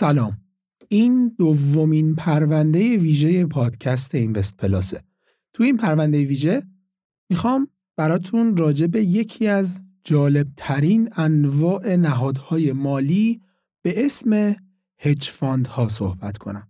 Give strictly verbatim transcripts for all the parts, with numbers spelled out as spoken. سلام، این دومین پرونده ویژه پادکست اینوست پلاسه. تو این پرونده ویژه میخوام براتون راجع به یکی از جالبترین انواع نهادهای مالی به اسم هجفاند ها صحبت کنم.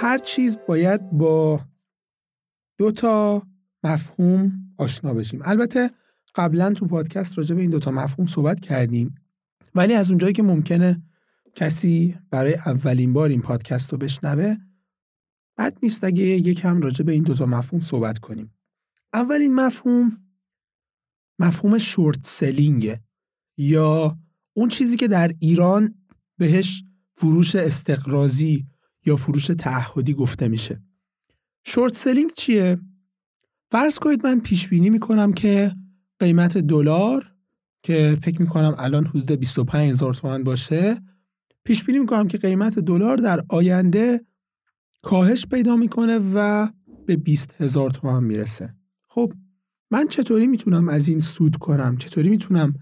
هر چیز باید با دو تا مفهوم آشنا بشیم. البته قبلا تو پادکست راجع به این دو تا مفهوم صحبت کردیم، ولی از اونجایی که ممکنه کسی برای اولین بار این پادکست رو بشنوه، بد نیست اگه یکم راجع به این دو تا مفهوم صحبت کنیم. اولین مفهوم مفهوم شورت سلینگه، یا اون چیزی که در ایران بهش فروش استقراضی یا فروش تعهدی گفته میشه. شورت سلینگ چیه؟ فرض کنید من پیش بینی میکنم که قیمت دلار که فکر میکنم الان حدود بیست و پنج هزار تومان باشه، پیش بینی میکنم که قیمت دلار در آینده کاهش پیدا میکنه و به بیست هزار تومان میرسه. خب من چطوری میتونم از این سود کنم؟ چطوری میتونم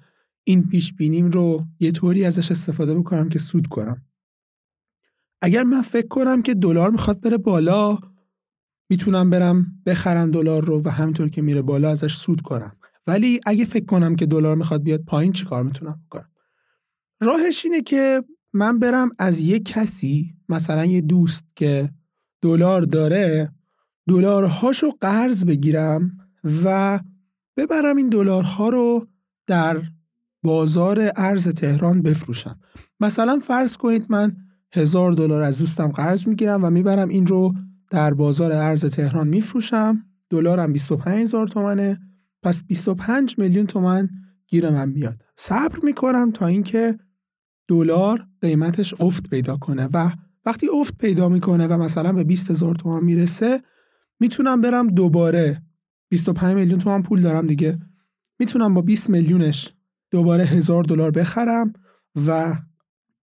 این پیش بینیم رو یه طوری ازش استفاده بکنم که سود کنم؟ اگر من فکر کنم که دلار میخواد بره بالا، میتونم برم بخرم دلار رو و همینطور که میره بالا ازش سود کنم. ولی اگه فکر کنم که دلار میخواد بیاد پایین، چی کار میتونم بکنم؟ راهش اینه که من برم از یه کسی، مثلا یه دوست که دلار داره، دلارهاشو قرض بگیرم و ببرم این دلارها رو در بازار ارز تهران بفروشم. مثلا فرض کنید من هزار دلار از دوستم قرض میگیرم و میبرم این رو در بازار ارز تهران میفروشم. دلارم بیست و پنج هزار تومنه، پس بیست و پنج میلیون تومان گیر من میاد. صبر میکنم تا اینکه دلار قیمتش افت پیدا کنه و وقتی افت پیدا میکنه و مثلا به بیست هزار تومان میرسه، میتونم برم دوباره، بیست و پنج میلیون تومان پول دارم دیگه، میتونم با بیست میلیونش دوباره هزار دلار بخرم و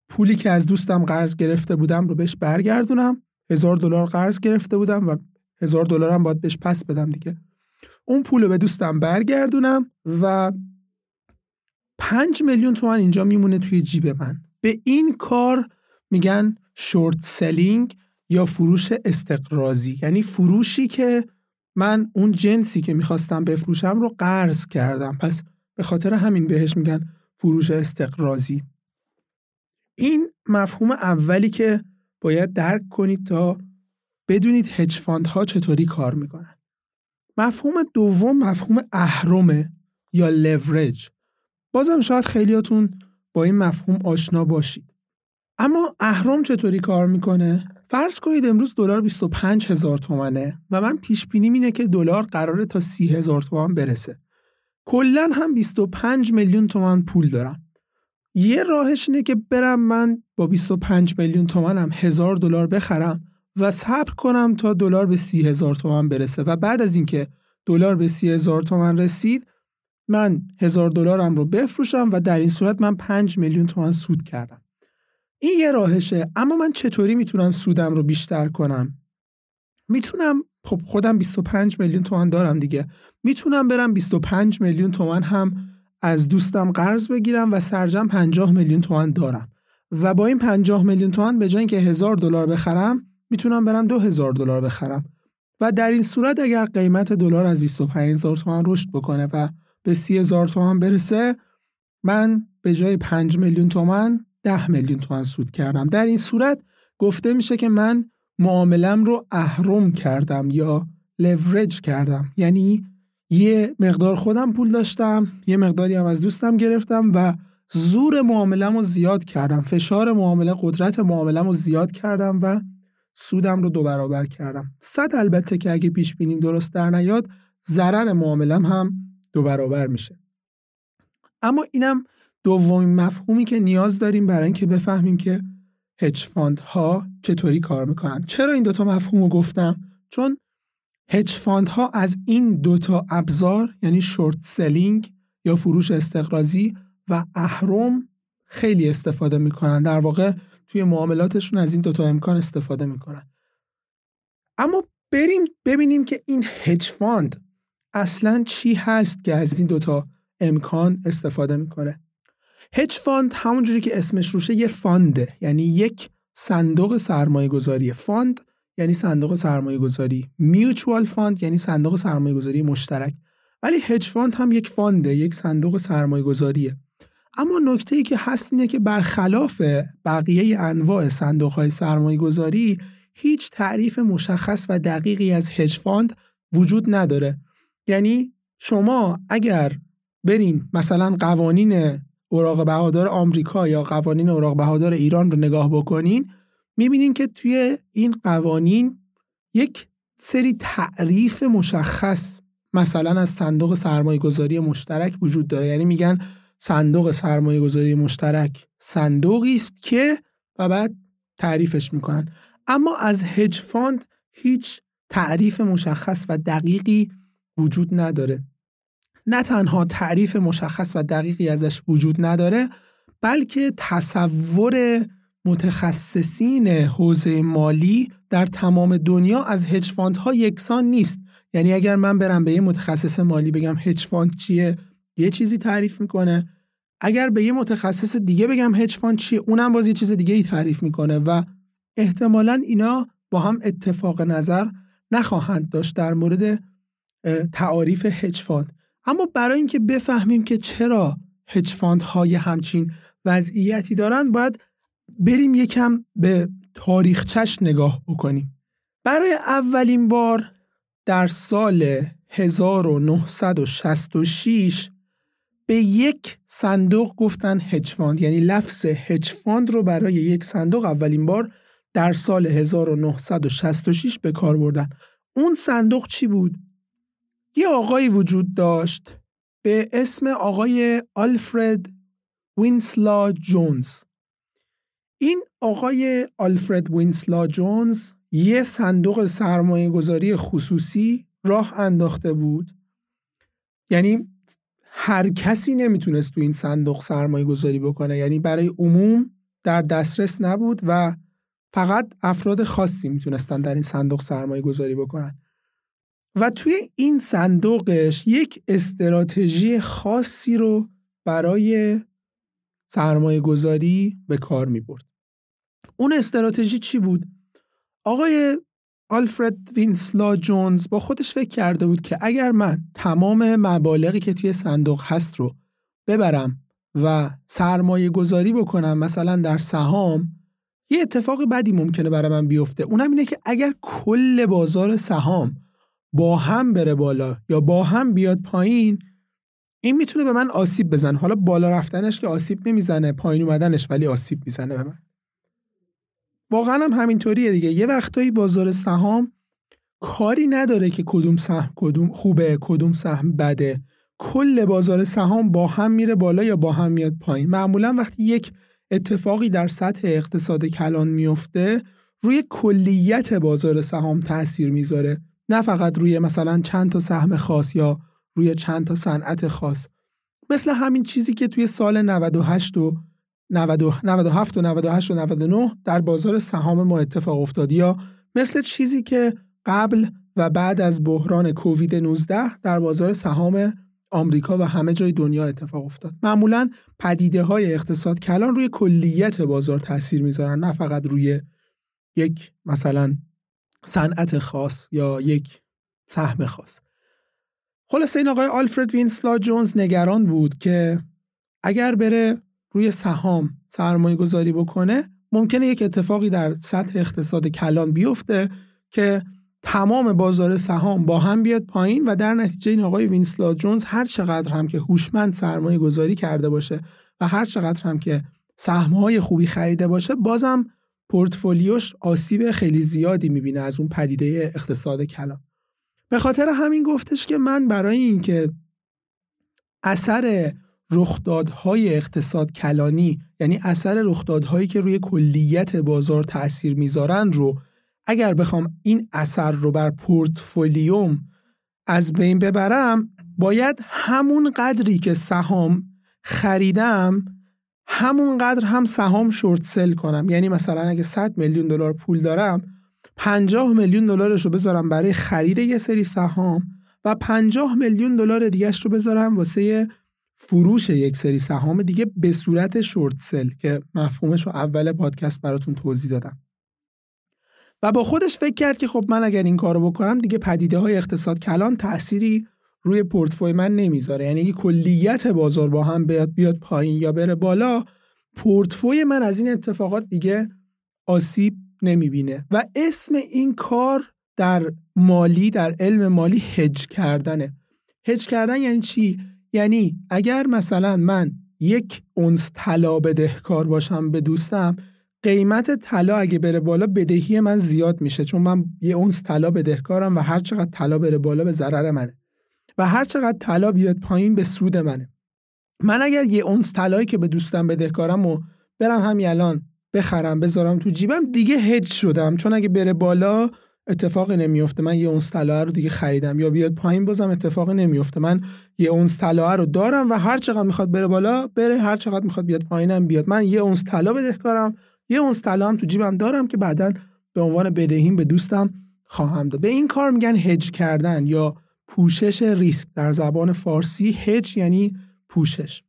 پولی که از دوستم قرض گرفته بودم رو بهش برگردونم. هزار دلار قرض گرفته بودم و هزار دلارم باید بهش پس بدم دیگه. اون پول رو به دوستم برگردونم و پنج میلیون تومان اینجا میمونه توی جیب من. به این کار میگن شورت سلینگ یا فروش استقراضی، یعنی فروشی که من اون جنسی که میخواستم بفروشم رو قرض کردم. پس به خاطر همین بهش میگن فروش استقراضی. این مفهوم اولی که باید درک کنید تا بدونید هج فاندها چطوری کار میکنن. مفهوم دوم مفهوم اهرمه یا لورج. بازم شاید خیلیاتون با این مفهوم آشنا باشید. اما اهرم چطوری کار میکنه؟ فرض کنید امروز دلار بیست و پنج هزار تومانه و من پیش بینیم اینه که دلار قراره تا سی هزار تومان برسه. کلا هم بیست و پنج میلیون تومان پول دارم. یه راهش اینه که برم من با بیست و پنج میلیون تومنم هزار دلار بخرم و صبر کنم تا دلار به سی هزار تومان برسه و بعد از اینکه دلار به سی هزار تومان رسید، من هزار دلارم رو بفروشم و در این صورت من پنج میلیون تومان سود کردم. این یه راهشه. اما من چطوری میتونم سودم رو بیشتر کنم؟ میتونم، خب خودم بیست و پنج میلیون تومان دارم دیگه، میتونم برم بیست و پنج میلیون تومان هم از دوستم قرض بگیرم و سرجم پنجاه میلیون تومان دارم و با این پنجاه میلیون تومان به جای اینکه هزار دلار بخرم، میتونم برم دو هزار دلار بخرم و در این صورت اگر قیمت دلار از بیست و پنج هزار تومان رشد بکنه و به سی هزار تومان برسه، من به جای پنج میلیون تومان ده میلیون تومان سود کردم. در این صورت گفته میشه که من معاملم رو اهرم کردم یا لورج کردم، یعنی یه مقدار خودم پول داشتم، یه مقداری هم از دوستم گرفتم و زور معامله‌مو زیاد کردم، فشار معامله، قدرت معامله‌مو زیاد کردم و سودم رو دو برابر کردم. صد البته که اگه پیش بینیم درست در نیاد، ضرر معامله‌م هم دو برابر میشه. اما اینم دومین مفهومی که نیاز داریم برای اینکه بفهمیم که هج فاندها چطوری کار میکنن. چرا این دوتا مفهوم رو گفتم؟ چون هج فاندها از این دوتا ابزار، یعنی شورت سلینگ یا فروش استقراضی و اهرم، خیلی استفاده میکنن. در واقع توی معاملاتشون از این دوتا امکان استفاده میکنن. اما بریم ببینیم که این هج فاند اصلا چی هست که از این دوتا امکان استفاده میکنه. هج فاند همونجوری که اسمش روشه یه فانده، یعنی یک صندوق سرمایه گذاری. فاند یعنی صندوق سرمایه گذاری، میوچوال فاند یعنی صندوق سرمایه گذاری مشترک، ولی هج فاند هم یک فانده، یک صندوق سرمایه گذاریه. اما نکته‌ای که هست اینه که برخلاف بقیه انواع صندوق‌های سرمایه گذاری هیچ تعریف مشخص و دقیقی از هج فاند وجود نداره. یعنی شما اگر برین مثلا قوانین اوراق بهادار آمریکا یا قوانین اوراق بهادار ایران رو نگاه بکنین، میبینین که توی این قوانین یک سری تعریف مشخص مثلا از صندوق سرمایه گذاری مشترک وجود داره. یعنی میگن صندوق سرمایه گذاری مشترک صندوقی است که، و بعد تعریفش میکنن. اما از هج فاند هیچ تعریف مشخص و دقیقی وجود نداره. نه تنها تعریف مشخص و دقیقی ازش وجود نداره، بلکه تصور متخصصین حوزه مالی در تمام دنیا از هج فاندها یکسان نیست. یعنی اگر من برم به یه متخصص مالی بگم هج فاند چیه، یه چیزی تعریف میکنه. اگر به یه متخصص دیگه بگم هج فاند چیه، اونم باز یه چیز دیگه ای تعریف میکنه و احتمالاً اینا با هم اتفاق نظر نخواهند داشت در مورد تعاریف هج فاند. اما برای اینکه بفهمیم که چرا هج فاندهای همچین وضعیتی دارن، باید بریم یکم به تاریخچش نگاه بکنیم. برای اولین بار در سال هزار و نهصد و شصت و شش به یک صندوق گفتن هج فاند، یعنی لفظ هج فاند رو برای یک صندوق اولین بار در سال هزار و نهصد و شصت و شش به کار بردن. اون صندوق چی بود؟ یه آقایی وجود داشت به اسم آقای آلفرد وینسلو جونز. این آقای آلفرد وینسلو جونز یه صندوق سرمایه گذاری خصوصی راه انداخته بود. یعنی هر کسی نمیتونست تو این صندوق سرمایه گذاری بکنه، یعنی برای عموم در دسترس نبود و فقط افراد خاصی میتونستن در این صندوق سرمایه گذاری بکنن. و توی این صندوقش یک استراتژی خاصی رو برای سرمایه گذاری به کار می برد. اون استراتژی چی بود؟ آقای آلفرد وینسلو جونز با خودش فکر کرده بود که اگر من تمام مبالغی که توی صندوق هست رو ببرم و سرمایه گذاری بکنم، مثلا در سهام، یه اتفاق بدی ممکنه برای من بیفته. اونم اینه که اگر کل بازار سهام با هم بره بالا یا با هم بیاد پایین، این میتونه به من آسیب بزنه. حالا بالا رفتنش که آسیب نمیزنه، پایین اومدنش ولی آسیب میزنه به من. واقعا هم همینطوریه دیگه. یه وقتایی بازار سهام کاری نداره که کدوم سهم کدوم خوبه کدوم سهم بده، کل بازار سهام با هم میره بالا یا با هم میاد پایین. معمولا وقتی یک اتفاقی در سطح اقتصاد کلان میفته، روی کلیت بازار سهام تاثیر میذاره، نه فقط روی مثلا چند تا سهم خاص یا روی چند تا صنعت خاص. مثل همین چیزی که توی سال نود و هشت و نود و هفت و نود و هشت و نود و نه در بازار سهام ما اتفاق افتاد، یا مثل چیزی که قبل و بعد از بحران کووید نوزده در بازار سهام آمریکا و همه جای دنیا اتفاق افتاد. معمولاً پدیده‌های اقتصاد کلان روی کلیت بازار تاثیر میذارن، نه فقط روی یک مثلا صنعت خاص یا یک سهم خاص. خلاصه این آقای آلفرد وینسلو جونز نگران بود که اگر بره روی سهام سرمایه گذاری بکنه، ممکنه یک اتفاقی در سطح اقتصاد کلان بیفته که تمام بازار سهام با هم بیاد پایین و در نتیجه این آقای وینسلو جونز هر چقدر هم که هوشمند سرمایه گذاری کرده باشه و هر چقدر هم که سهم‌های خوبی خریده باشه بازم پورتفولیوش آسیب خیلی زیادی می‌بینه از اون پدیده اقتصاد کلان. به خاطر همین گفتش که من برای این که اثر رخدادهای اقتصاد کلانی، یعنی اثر رخدادهایی که روی کلیت بازار تأثیر میذارن رو، اگر بخوام این اثر رو بر پورتفولیوم از بین ببرم، باید همون قدری که سهام خریدم همون قدر هم سهام شورت سل کنم. یعنی مثلا اگه صد میلیون دلار پول دارم، پنجاه میلیون دلارش رو بذارم برای خرید یه سری سهام و پنجاه میلیون دلار دیگه‌اش رو بذارم واسه فروش یک سری سهام دیگه به صورت شورت سل، که مفهومش رو اول پادکست براتون توضیح دادم. و با خودش فکر کرد که خب من اگر این کارو بکنم دیگه پدیده های اقتصاد کلان تأثیری روی پورتفوی من نمیذاره. یعنی اگه کلیت بازار با هم بیاد بیاد پایین یا بره بالا، پورتفوی من از این اتفاقات دیگه آسیب نمیبینه. و اسم این کار در مالی، در علم مالی، هج کردنه. هج کردن یعنی چی؟ یعنی اگر مثلا من یک اونس طلا بدهکار باشم به دوستم، قیمت طلا اگه بره بالا بدهی من زیاد میشه، چون من یه اونس طلا بدهکارم و هر چقدر طلا بره بالا به ضرر منه و هر چقدر طلا بیاد پایین به سود منه. من اگر یه اونس طلایی که به دوستم بدهکارم و برم همین الان بخرم بذارم تو جیبم، دیگه هج شدم، چون اگه بره بالا اتفاقی نمیفته، من یه اونس طلا رو دیگه خریدم، یا بیاد پایین بازم اتفاقی نمیفته، من یه اونس طلا رو دارم و هر چقدر میخواد بره بالا بره، هر چقدر میخواد بیاد پایینم بیاد. من یه اونس طلا بدهکارم، یه اونس طلا هم تو جیبم دارم که بعداً به عنوان بدهیم به دوستم خواهم داد. به این کار میگن هج کردن یا پوشش ریسک. در زبان فارسی هج یعنی پوشش.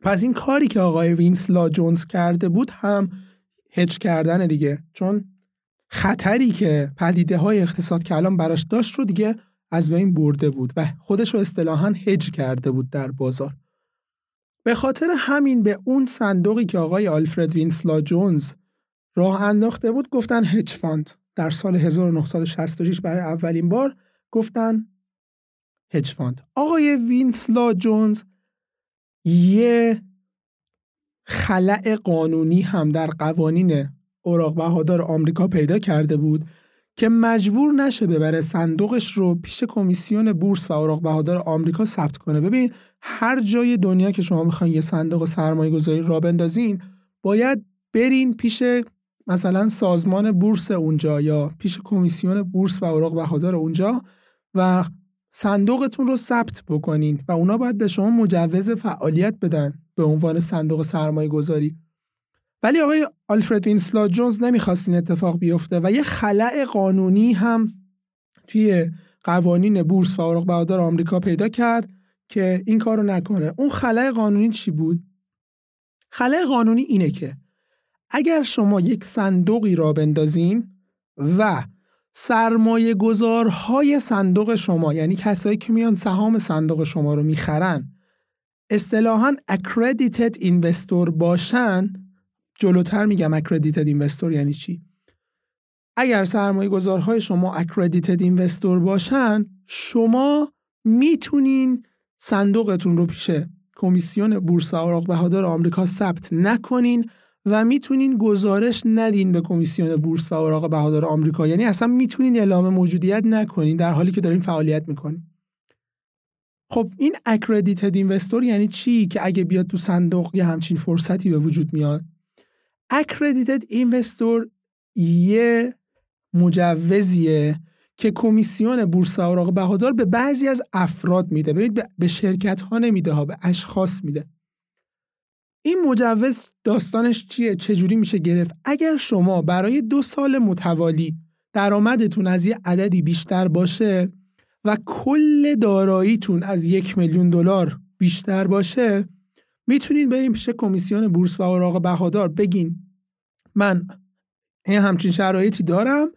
پس این کاری که آقای وینسلو جونز کرده بود هم هج کردن دیگه، چون خطری که پدیده های اقتصاد کلان براش داشت رو دیگه از بین برده بود و خودش رو اصطلاحاً هج کرده بود در بازار. به خاطر همین به اون صندوقی که آقای آلفرد وینسلو جونز راه انداخته بود گفتن هجفاند. در سال هزار و نهصد و شصت و شش برای اولین بار گفتن هجفاند. آقای وینسلو جونز یه خلأ قانونی هم در قوانین اوراق بهادار آمریکا پیدا کرده بود که مجبور نشه ببره صندوقش رو پیش کمیسیون بورس و اوراق بهادار آمریکا ثبت کنه. ببین، هر جای دنیا که شما میخواین یه صندوق سرمایه‌گذاری را بندازین، باید برین پیش مثلا سازمان بورس اونجا یا پیش کمیسیون بورس و اوراق بهادار اونجا و صندوقتون رو ثبت بکنین و اونا باید به شما مجوز فعالیت بدن به عنوان صندوق سرمایه‌گذاری. ولی آقای آلفرد وینسلو جونز نمیخواست این اتفاق بیفته و یه خلأ قانونی هم توی قوانین بورس و اوراق بهادار آمریکا پیدا کرد که این کارو نکنه. اون خلأ قانونی چی بود؟ خلأ قانونی اینه که اگر شما یک صندوقی را بندازیم و سرمایه گذارهای صندوق شما، یعنی کسایی که میان سهام صندوق شما رو میخرن، اصطلاحاً accredited investor باشن. جلوتر میگم accredited investor یعنی چی. اگر سرمایه گذارهای شما accredited investor باشن، شما میتونین صندوقتون رو پیش کمیسیون بورس و اوراق بهادار آمریکا ثبت نکنین و میتونین گزارش ندین به کمیسیون بورس و اوراق بهادار آمریکا، یعنی اصلا میتونین اعلام موجودیت نکنین در حالی که دارین فعالیت میکنین. خب این accredited investor یعنی چی که اگه بیاد تو صندوق یه همچین فرصتی به وجود میاد؟ accredited investor یه مجوزیه که کمیسیون بورس و اوراق بهادار به بعضی از افراد میده. ببینید، به شرکت ها نمیده ها، به اشخاص میده. این مجوز داستانش چیه؟ چجوری میشه گرفت؟ اگر شما برای دو سال متوالی درآمدتون از یه عددی بیشتر باشه و کل داراییتون از یک میلیون دلار بیشتر باشه، میتونید بریم پیش کمیسیون بورس و اوراق بهادار بگین من این همچین شرایطی دارم،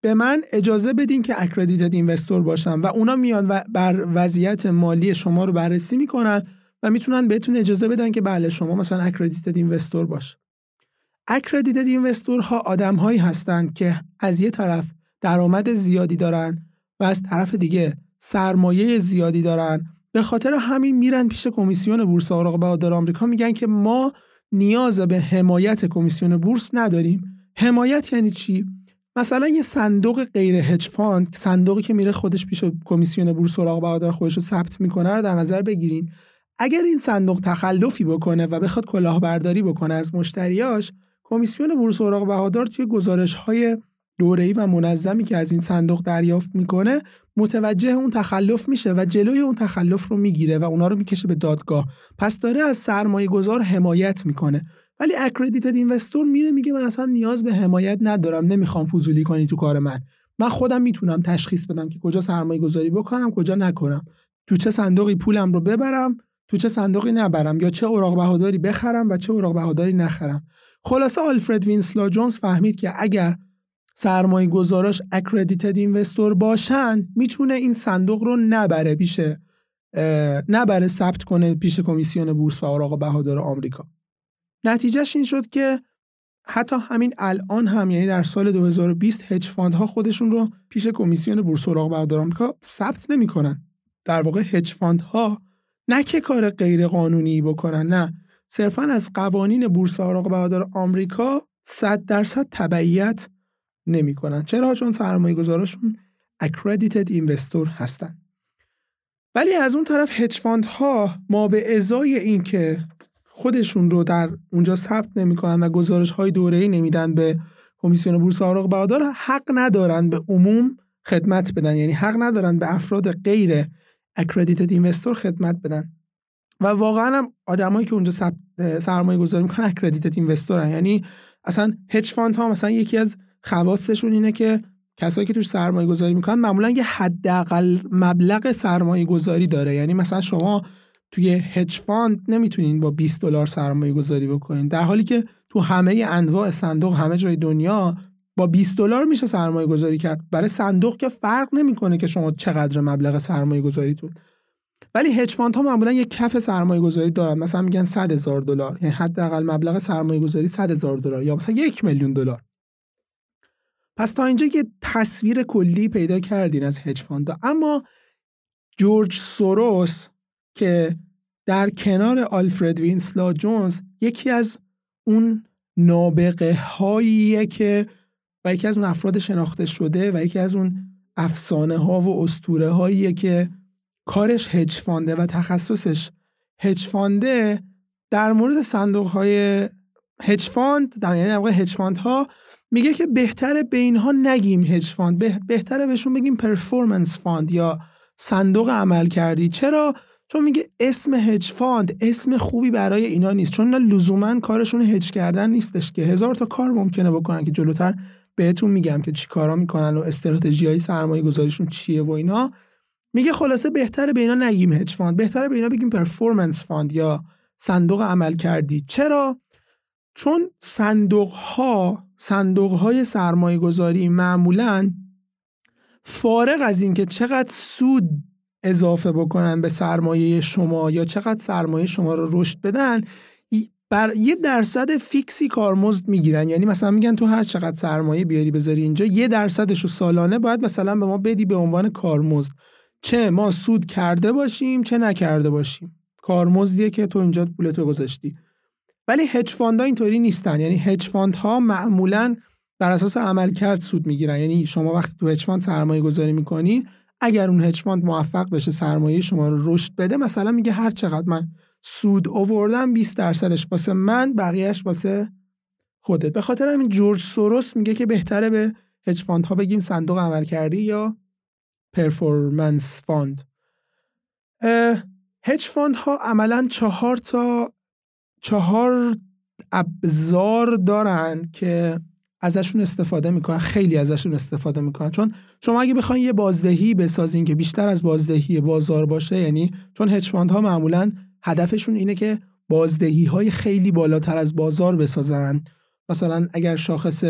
به من اجازه بدین که accredited investor باشم، و اونا میان و بر وضعیت مالی شما رو بررسی میکنن و میتونن بهتون اجازه بدن که بله شما مثلا accredited investor باش. accredited investor ها آدم هایی هستن که از یه طرف درآمد زیادی دارن و از طرف دیگه سرمایه زیادی دارن به خاطر همین میرن پیش کمیسیون بورس و بهادار آمریکا میگن که ما نیاز به حمایت کمیسیون بورس نداریم. حمایت یعنی چی؟ مثلا یه صندوق غیر هج فاند، صندوقی که میره خودش پیش کمیسیون بورس سراغ بهادار خودش رو ثبت میکنه رو در نظر بگیرین. اگر این صندوق تخلفی بکنه و بخواد کلاهبرداری بکنه از مشتریاش، کمیسیون بورس سراغ بهادار توی گزارش‌های دوره‌ای و منظمی که از این صندوق دریافت میکنه متوجه اون تخلف میشه و جلوی اون تخلف رو میگیره و اونا رو میکشه به دادگاه. پس داره از سرمایه‌گذار حمایت میکنه. ولی اکردیتد اینوستور میره میگه من اصلا نیاز به حمایت ندارم، نمیخوام فضولی کنی تو کار من، من خودم میتونم تشخیص بدم که کجا سرمایه گذاری بکنم کجا نکنم، تو چه صندوقی پولم رو ببرم تو چه صندوقی نبرم، یا چه اوراق بهاداری بخرم و چه اوراق بهاداری نخرم. خلاصه آلفرد وینسلو جونز فهمید که اگر سرمایه گذاراش اکردیتد اینوستور باشن میتونه این صندوق رو نبره پیش نبره ثبت کنه پیش کمیسیون بورس و اوراق بهادار آمریکا. نتیجهش این شد که حتی همین الان هم، یعنی در سال دو هزار و بیست، هج فاندها خودشون رو پیش کمیسیون بورس و اوراق بهادار آمریکا ثبت نمی‌کنن. در واقع هج فاندها نه که کار غیر قانونی بکنن، نه، صرفاً از قوانین بورس و اوراق بهادار آمریکا صد درصد تبعیت نمی‌کنن. چرا؟ چون سرمایه‌گذارشون accredited investor هستن. ولی از اون طرف هج فاندها ما به ازای این که خودشون رو در اونجا ثبت نمی‌کنن و گزارش‌های دوره‌ای نمیدن به کمیسیون بورس و اوراق بهادار، حق ندارن به عموم خدمت بدن، یعنی حق ندارن به افراد غیر accredited investor خدمت بدن. و واقعا هم آدمایی که اونجا سرمایه گذاری میکنن accredited investor هن. یعنی اصلا هج فاند ها مثلا یکی از خواستشون اینه که کسایی که توش سرمایه گذاری میکنن معمولا یه حداقل مبلغ سرمایه گذاری داره، یعنی مثلا شما توی هج فاند نمیتونین با بیست دلار سرمایه گذاری بکنین، در حالی که تو همه انواع صندوق همه جای دنیا با بیست دلار میشه سرمایه گذاری کرد. برای صندوق که فرق نمیکنه که شما چقدر مبلغ سرمایه گذاریتون. ولی هج فاند ها معمولا یک کف سرمایه گذاری دارن، مثلا میگن صد هزار دلار، یعنی حداقل مبلغ سرمایه گذاری صد هزار دلار یا مثلا یک میلیون دلار. پس تا اینجا که تصویر کلی پیدا کردین از هج فاند ها. اما جورج سوروس که در کنار آلفرد وینسلو جونز یکی از اون نابغه هاییه که و یکی از اون افراد شناخته شده و یکی از اون افسانه ها و اسطوره هاییه که کارش هج فانده و تخصصش هج فانده، در مورد صندوق های هج فاند، در یعنی در واقع هج فاند ها میگه که بهتره به اینها نگیم هج فاند، بهتره بهشون بگیم پرفورمنس فاند یا صندوق عمل کردی. چرا؟ چون میگه اسم هج فاند اسم خوبی برای اینا نیست، چون اینا لزوما کارشون هج کردن نیستش که هزار تا کار ممکنه بکنن که جلوتر بهتون میگم که چی کارا میکنن و استراتژیای سرمایه گذاریشون چیه و اینا. میگه خلاصه بهتره به اینا نگیم هج فاند، بهتره به اینا بگیم پرفورمنس فاند یا صندوق عمل کردی. چرا؟ چون صندوق ها صندوق های سرمایه گذاری معمولا فارغ از این که چقدر سود اضافه بکنن به سرمایه شما یا چقدر سرمایه شما رو رشد بدن، بر یه درصد فیکسی کارمزد میگیرن. یعنی مثلا میگن تو هر چقدر سرمایه بیاری بذاری اینجا یه درصدش رو سالانه باید مثلا به ما بدی به عنوان کارمزد، چه ما سود کرده باشیم چه نکرده باشیم، کارمزدیه که تو اینجا پولتو گذاشتی. ولی هج فاندها اینطوری نیستن، یعنی هج فاندها معمولا بر اساس عملکرد سود میگیرن. یعنی شما وقتی تو هج فاند سرمایه گذاری میکنی، اگر اون هج فاند موفق بشه سرمایه شما رو رشد بده، مثلا میگه هر چقدر من سود آوردم بیست درصدش واسه من، بقیهش واسه خودت. به خاطر همین جورج سوروس میگه که بهتره به هج فاند ها بگیم صندوق عمل کردی یا پرفورمنس فاند. هج فاند ها عملا چهار تا چهار ابزار دارن که ازشون استفاده میکنن، خیلی ازشون استفاده میکنن. چون شما اگه بخواید یه بازدهی بسازین که بیشتر از بازدهی بازار باشه، یعنی چون هج فاند ها معمولاً هدفشون اینه که بازدهی های خیلی بالاتر از بازار بسازن. مثلا اگر شاخص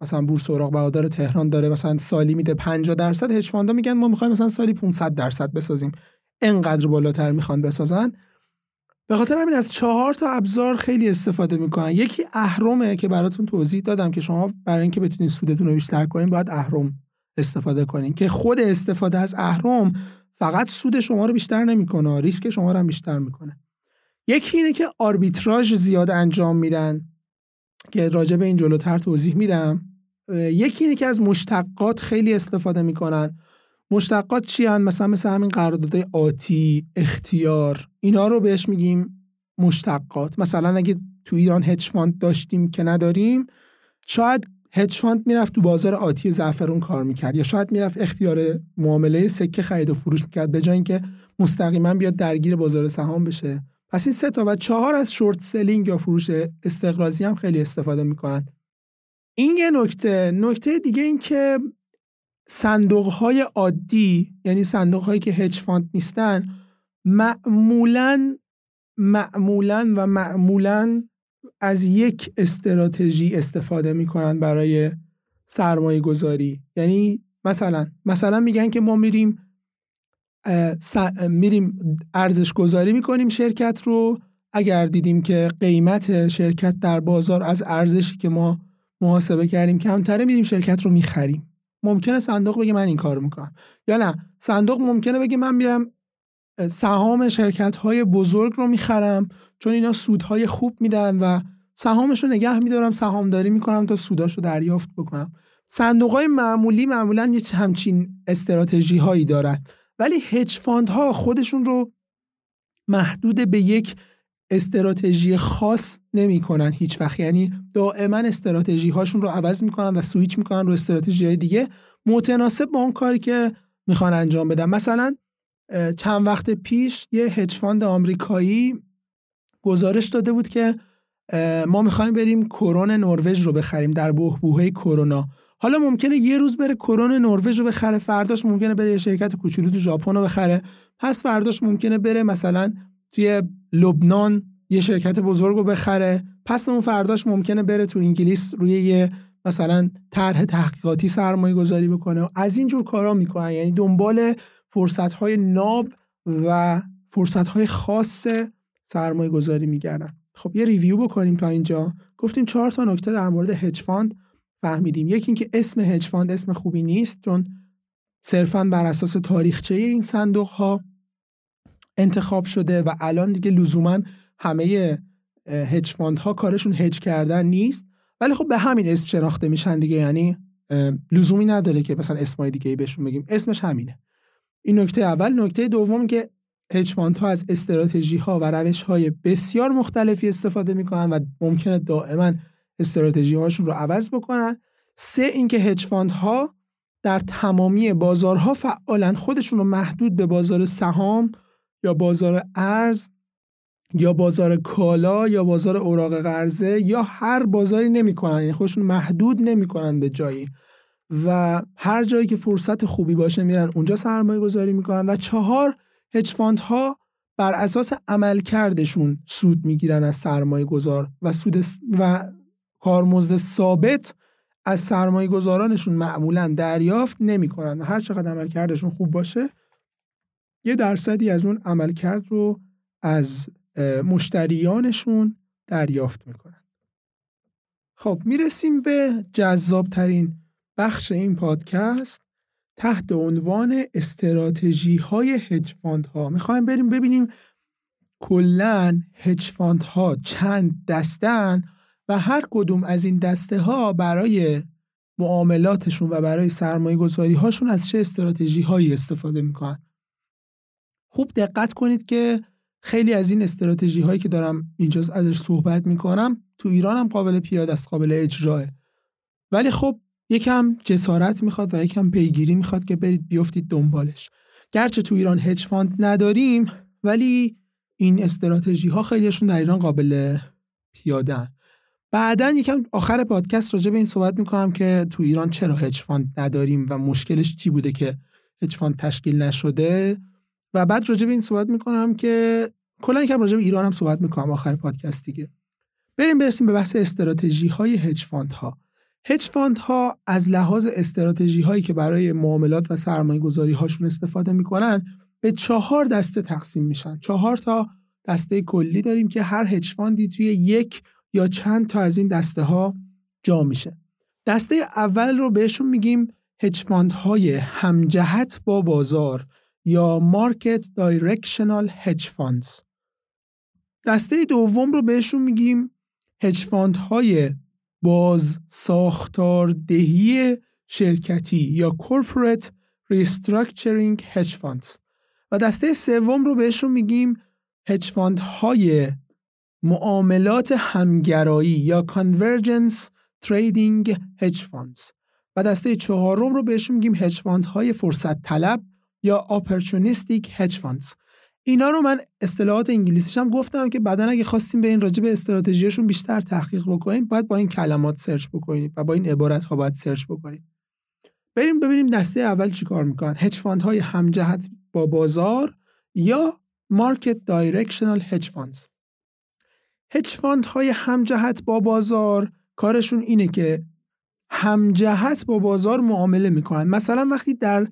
مثلا بورس اوراق بهادار تهران داره مثلا سالی میده پنجاه درصد، هج فاندا میگن ما میخوایم مثلا سالی پانصد درصد بسازیم، اینقدر بالاتر میخوان بسازن. به خاطر همین از چهار تا ابزار خیلی استفاده میکنن. یکی اهرمه که براتون توضیح دادم که شما برای اینکه بتونید سودتون رو بیشتر کنین باید اهرم استفاده کنین، که خود استفاده از اهرم فقط سود شما رو بیشتر نمیکنه، ریسک شما رو هم بیشتر میکنه. یکی اینه که آربیتراژ زیاد انجام میدن که راجع به این جلوتر توضیح میدم. یکی اینه که از مشتقات خیلی استفاده میکنن. مشتقات چی هن؟ مثلا مثل همین قراردادهای آتی، اختیار، اینا رو بهش میگیم مشتقات. مثلا اگه تو ایران هجفاند داشتیم که نداریم، شاید هجفاند میرفت تو بازار آتی زعفرون کار میکرد، یا شاید میرفت اختیار معامله سکه خرید و فروش میکرد به جای اینکه مستقیما بیاد درگیر بازار سهام بشه. پس این سه تا و چهار از شورت سلینگ یا فروش استقراضی هم خیلی استفاده میکنن. این یه نکته. نکته دیگه این که صندوق‌های عادی، یعنی صندوق‌هایی که هج فاند نیستن، معمولاً معمولاً و معمولاً از یک استراتژی استفاده میکنن برای سرمایه گذاری. یعنی مثلا مثلا میگن که ما میریم میریم ارزش گذاری میکنیم شرکت رو، اگر دیدیم که قیمت شرکت در بازار از ارزشی که ما محاسبه کردیم کمتره، میریم شرکت رو میخریم. ممکنه صندوق بگه من این کار میکنم، یا نه صندوق ممکنه بگه من میرم سهام شرکت های بزرگ رو میخرم چون اینا سودهای خوب میدن و سهامش رو نگه میدارم، سهامداری میکنم تا سوداش رو دریافت بکنم. صندوق های معمولی معمولا یه همچین استراتژی هایی دارن، ولی هج فاند ها خودشون رو محدود به یک استراتژی خاص نمی کنن هیچ وقت. یعنی دائما استراتژی هاشون رو عوض میکنن و سویچ میکنن رو استراتژی های دیگه متناسب با اون کاری که میخوان انجام بدن. مثلا چند وقت پیش یه هج فاند آمریکایی گزارش داده بود که ما میخوایم بریم کرون نروژ رو بخریم در بحبوحه کرونا. حالا ممکنه یه روز بره کرون نروژ رو بخره، فرداش ممکنه بره یه شرکت کوچولو تو ژاپن رو بخره، پس فرداش ممکنه بره مثلا توی لبنان یه شرکت بزرگ رو بخره، پس اون فرداش ممکنه بره تو انگلیس روی یه مثلا طرح تحقیقاتی سرمایه گذاری بکنه. از اینجور کارا میکنن، یعنی دنبال فرصت‌های ناب و فرصت‌های خاص سرمایه گذاری میگردن. خب یه ریویو بکنیم تا اینجا. گفتیم چهار تا نکته در مورد هج فاند فهمیدیم. یکی اینکه اسم هج فاند اسم خوبی نیست، چون صرفاً بر اساس تاریخچه این صندوق‌ها انتخاب شده و الان دیگه لزوما همه هج فاندها کارشون هج کردن نیست، ولی خب به همین اسم شناخته میشن دیگه، یعنی لزومی نداره که مثلا اسمای دیگه‌ای بهشون بگیم، اسمش همینه. این نکته اول. نکته دوم که هج فاندها از استراتژی ها و روش های بسیار مختلفی استفاده میکنن و ممکنه دائما استراتژی هاشون رو عوض بکنن. سه اینکه هج فاندها در تمامی بازارها فعالن، خودشون رو محدود به بازار سهام یا بازار ارز یا بازار کالا یا بازار اوراق قرضه یا هر بازاری نمیکنن، یعنی خودشون محدود نمیکنن به جایی و هر جایی که فرصت خوبی باشه میرن اونجا سرمایه گذاری میکنن. و چهار، هج فاندها بر اساس عملکردشون سود میگیرن از سرمایه گذار و سود و کارمزد ثابت از سرمایه گذارانشون معمولا دریافت نمیکنن. هر چقدر عملکردشون خوب باشه یه درصدی از اون عملکرد رو از مشتریانشون دریافت میکنن. خب میرسیم به جذابترین بخش این پادکست تحت عنوان استراتژی های هج فاند ها. میخوایم بریم ببینیم کلن هج فاند ها چند دستن و هر کدوم از این دسته ها برای معاملاتشون و برای سرمایه گذاری هاشون از چه استراتژی هایی استفاده میکنن. خوب دقت کنید که خیلی از این استراتژی هایی که دارم اینجا ازش صحبت میکنم تو ایران هم قابل پیاده است، قابل اجراه، ولی خب یکم جسارت میخواد و یکم پیگیری میخواد که برید بیافتید دنبالش. گرچه تو ایران هج فاند نداریم، ولی این استراتژی ها خیلیشون در ایران قابل پیادهن. بعدن یکم آخر پادکست راجع به این صحبت میکنم که تو ایران چرا هج فاند نداریم و مشکلش چی بوده که هج فاند تشکیل نشده، و بعد راجع به این صحبت میکنم که کلا یکم راجع به ایران هم صحبت میکنم آخر پادکست دیگه. بریم برسیم به بحث استراتژی های هج فاند ها. هج فاند ها از لحاظ استراتژی هایی که برای معاملات و سرمایه گذاری هاشون استفاده میکنن به چهار دسته تقسیم میشن. چهار تا دسته کلی داریم که هر هج فاندی توی یک یا چند تا از این دسته ها جا میشه. دسته اول رو بهشون میگیم هج فاند های همجهت با بازار، یا مارکت دایرکشنال هج فاندز. دسته دوم رو بهشون میگیم هج فاندهای باز ساختاردهی شرکتی یا کورپورات ریستراکچرینگ هج فاندز. و دسته سوم رو بهشون میگیم هج فاندهای معاملات همگرایی یا کانورجنس تریدینگ هج فاندز. و دسته چهارم رو بهشون میگیم هج فاندهای فرصت طلب یا اپورتونیستیک هج فاندز. اینا رو من اصطلاحات انگلیسیش هم گفتم که بعدن اگه خواستیم به این راجع به استراتژیشون بیشتر تحقیق بکنیم باید با این کلمات سرچ بکنیم و با این عبارات ها باید سرچ بکنیم. بریم ببینیم دسته اول چیکار میکنن. هج فاندهای همجهت با بازار یا مارکت دایرکشنال هج فاندز. هج فاندهای همجهت با بازار کارشون اینه که همجهت با بازار معامله میکنن. مثلا وقتی در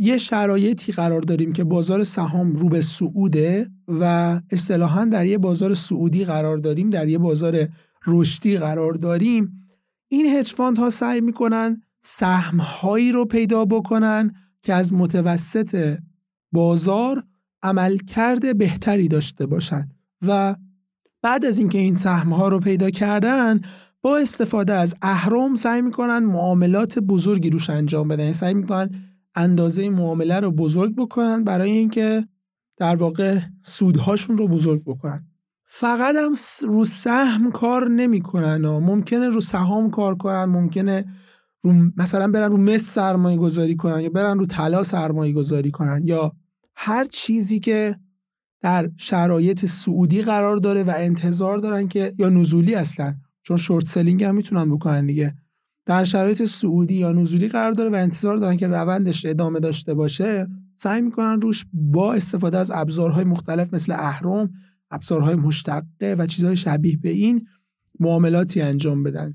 یه شرایطی قرار داریم که بازار سهام رو به صعوده و اصطلاحاً در یه بازار صعودی قرار داریم، در یه بازار رشدی قرار داریم، این هج فاندها سعی میکنن سهم‌هایی رو پیدا بکنن که از متوسط بازار عملکرد بهتری داشته باشن و بعد از اینکه این سهم‌ها رو پیدا کردن با استفاده از اهرم سعی میکنن معاملات بزرگی روش انجام بدن. سعی میکنن اندازه معامله رو بزرگ بکنن برای اینکه در واقع سودهاشون رو بزرگ بکنن. فقط هم رو سهم کار نمیکنن، ممکنه رو سهام کار کنن، ممکنه رو مثلا برن رو مس سرمایه گذاری کنن یا برن رو طلا سرمایه گذاری کنن یا هر چیزی که در شرایط صعودی قرار داره و انتظار دارن که یا نزولی، اصلا چون شورت سلینگ هم میتونن بکنن دیگه، در شرایط صعودی یا نزولی قرار داره و انتظار دارن که روندش ادامه داشته باشه، سعی میکنن روش با استفاده از ابزارهای مختلف مثل اهرم، ابزارهای مشتقه و چیزهای شبیه به این معاملاتی انجام بدن.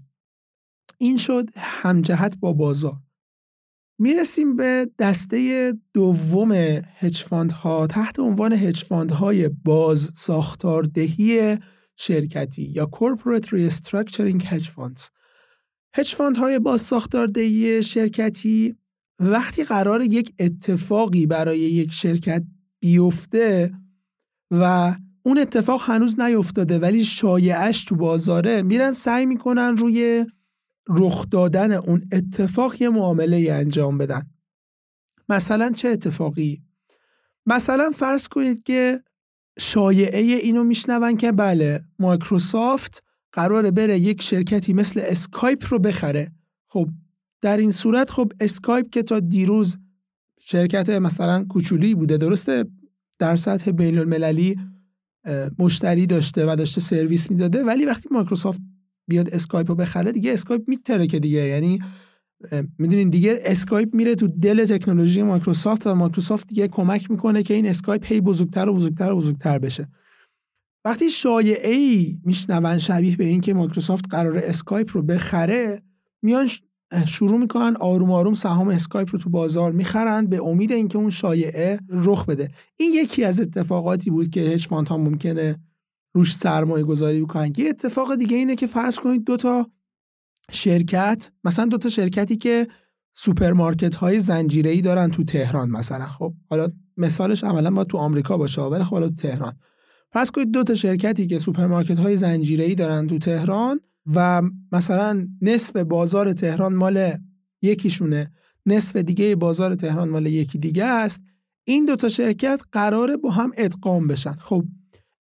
این شد همجهت با بازار. میرسیم به دسته دوم هج فاندها تحت عنوان هج فاندهای باز ساختاردهی شرکتی یا corporate restructuring hedge funds. هج فاندهای باز ساختاردهی شرکتی وقتی قرار یک اتفاقی برای یک شرکت بیفته و اون اتفاق هنوز نیفتاده ولی شایعش تو بازاره، میرن سعی میکنن روی رخ دادن اون اتفاق یه معامله انجام بدن. مثلا چه اتفاقی؟ مثلا فرض کنید که شایعه اینو میشنون که بله مایکروسافت قراره بره یک شرکتی مثل اسکایپ رو بخره. خب در این صورت خب اسکایپ که تا دیروز شرکت مثلا کوچولی بوده، درسته، در سطح بین المللی مشتری داشته و داشته سرویس میداده، ولی وقتی مایکروسافت بیاد اسکایپ رو بخره دیگه اسکایپ میتره که دیگه، یعنی میدونین دیگه اسکایپ میره تو دل تکنولوژی مایکروسافت و مایکروسافت دیگه کمک میکنه که این اسکایپ هی بزرگتر و بزرگتر و بزرگتر بشه. وقتی شایعه‌ای میشنون شبیه به این که مایکروسافت قراره اسکایپ رو بخره، میان شروع میکنن آروم آروم سهام اسکایپ رو تو بازار میخرن به امید اینکه اون شایعه رخ بده. این یکی از اتفاقاتی بود که هج فاندها ممکنه روش سرمایه گذاری بکنن. یه اتفاق دیگه اینه که فرض کنید دو تا شرکت، مثلا دو تا شرکتی که سوپرمارکت های زنجیره‌ای دارن تو تهران مثلا، خب حالا مثالش عملاً باید تو آمریکا باشه ولی خب حالا تو تهران فرض کنید دو تا شرکتی که سوپرمارکت های زنجیره‌ای دارن تو تهران و مثلا نصف بازار تهران مال یکیشونه، نصف دیگه بازار تهران مال یکی دیگه است، این دو تا شرکت قراره با هم ادغام بشن. خب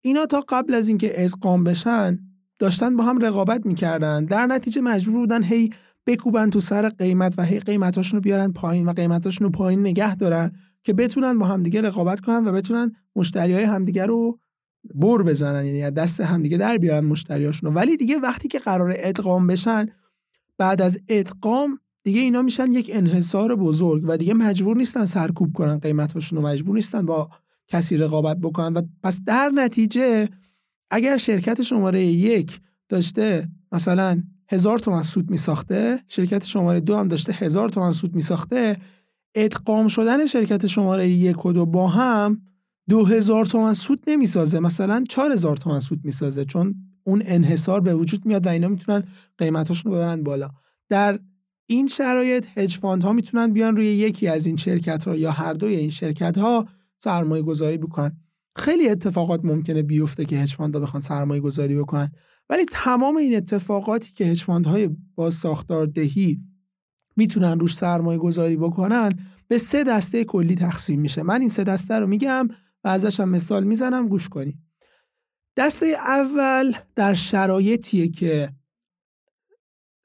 اینا تا قبل از اینکه ادغام بشن داشتن با هم رقابت میکردن، در نتیجه مجبور بودن هی بکوبن تو سر قیمت و هی قیمتاشون رو بیارن پایین و قیمتاشون رو پایین نگه دارن که بتونن با همدیگه رقابت کنن و بتونن مشتریای همدیگه رو بر بزنن، یعنی از دست همدیگه در بیارن مشتریاشون رو. ولی دیگه وقتی که قرار ادغام بشن، بعد از ادغام دیگه اینا میشن یک انحصار بزرگ و دیگه مجبور نیستن سرکوب کنن قیمتاشون رو، مجبور نیستن با کسی رقابت بکنن و پس در نتیجه اگر شرکت شماره یک داشته مثلا هزار تومن سود می ساخته، شرکت شماره دو هم داشته هزار تومن سود می ساخته، ادغام شدن شرکت شماره یک و دو با هم دو هزار تومن سود نمی سازه، مثلا چار هزار تومن سود می سازه، چون اون انحصار به وجود میاد و اینا میتونن قیمتاشون رو ببرن بالا. در این شرایط هج فاندها میتونن بیان روی یکی از این شرکت‌ها یا هر دوی این شرکت‌ها سرمایه گذاری بکنن. خیلی اتفاقات ممکنه بیفته که هج فاندها بخوان سرمایه گذاری بکنن، ولی تمام این اتفاقاتی که هج فاندهای با ساختاردهی میتونن روش سرمایه گذاری بکنن به سه دسته کلی تقسیم میشه. من این سه دسته رو میگم و ازش هم مثال میزنم، گوش کنید. دسته اول در شرایطیه که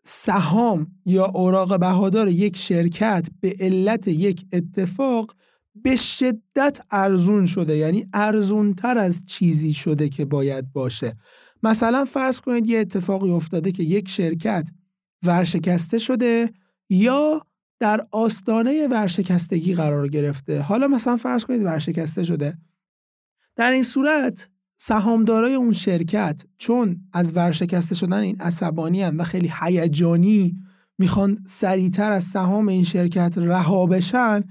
سهام یا اوراق بهادار یک شرکت به علت یک اتفاق به شدت ارزون شده، یعنی ارزونتر از چیزی شده که باید باشه. مثلا فرض کنید یه اتفاقی افتاده که یک شرکت ورشکسته شده یا در آستانه ورشکستگی قرار گرفته. حالا مثلا فرض کنید ورشکسته شده. در این صورت سهامدارای اون شرکت چون از ورشکسته شدن این عصبانی هم و خیلی هیجانی میخوان سریعتر از سهام این شرکت رها بشن،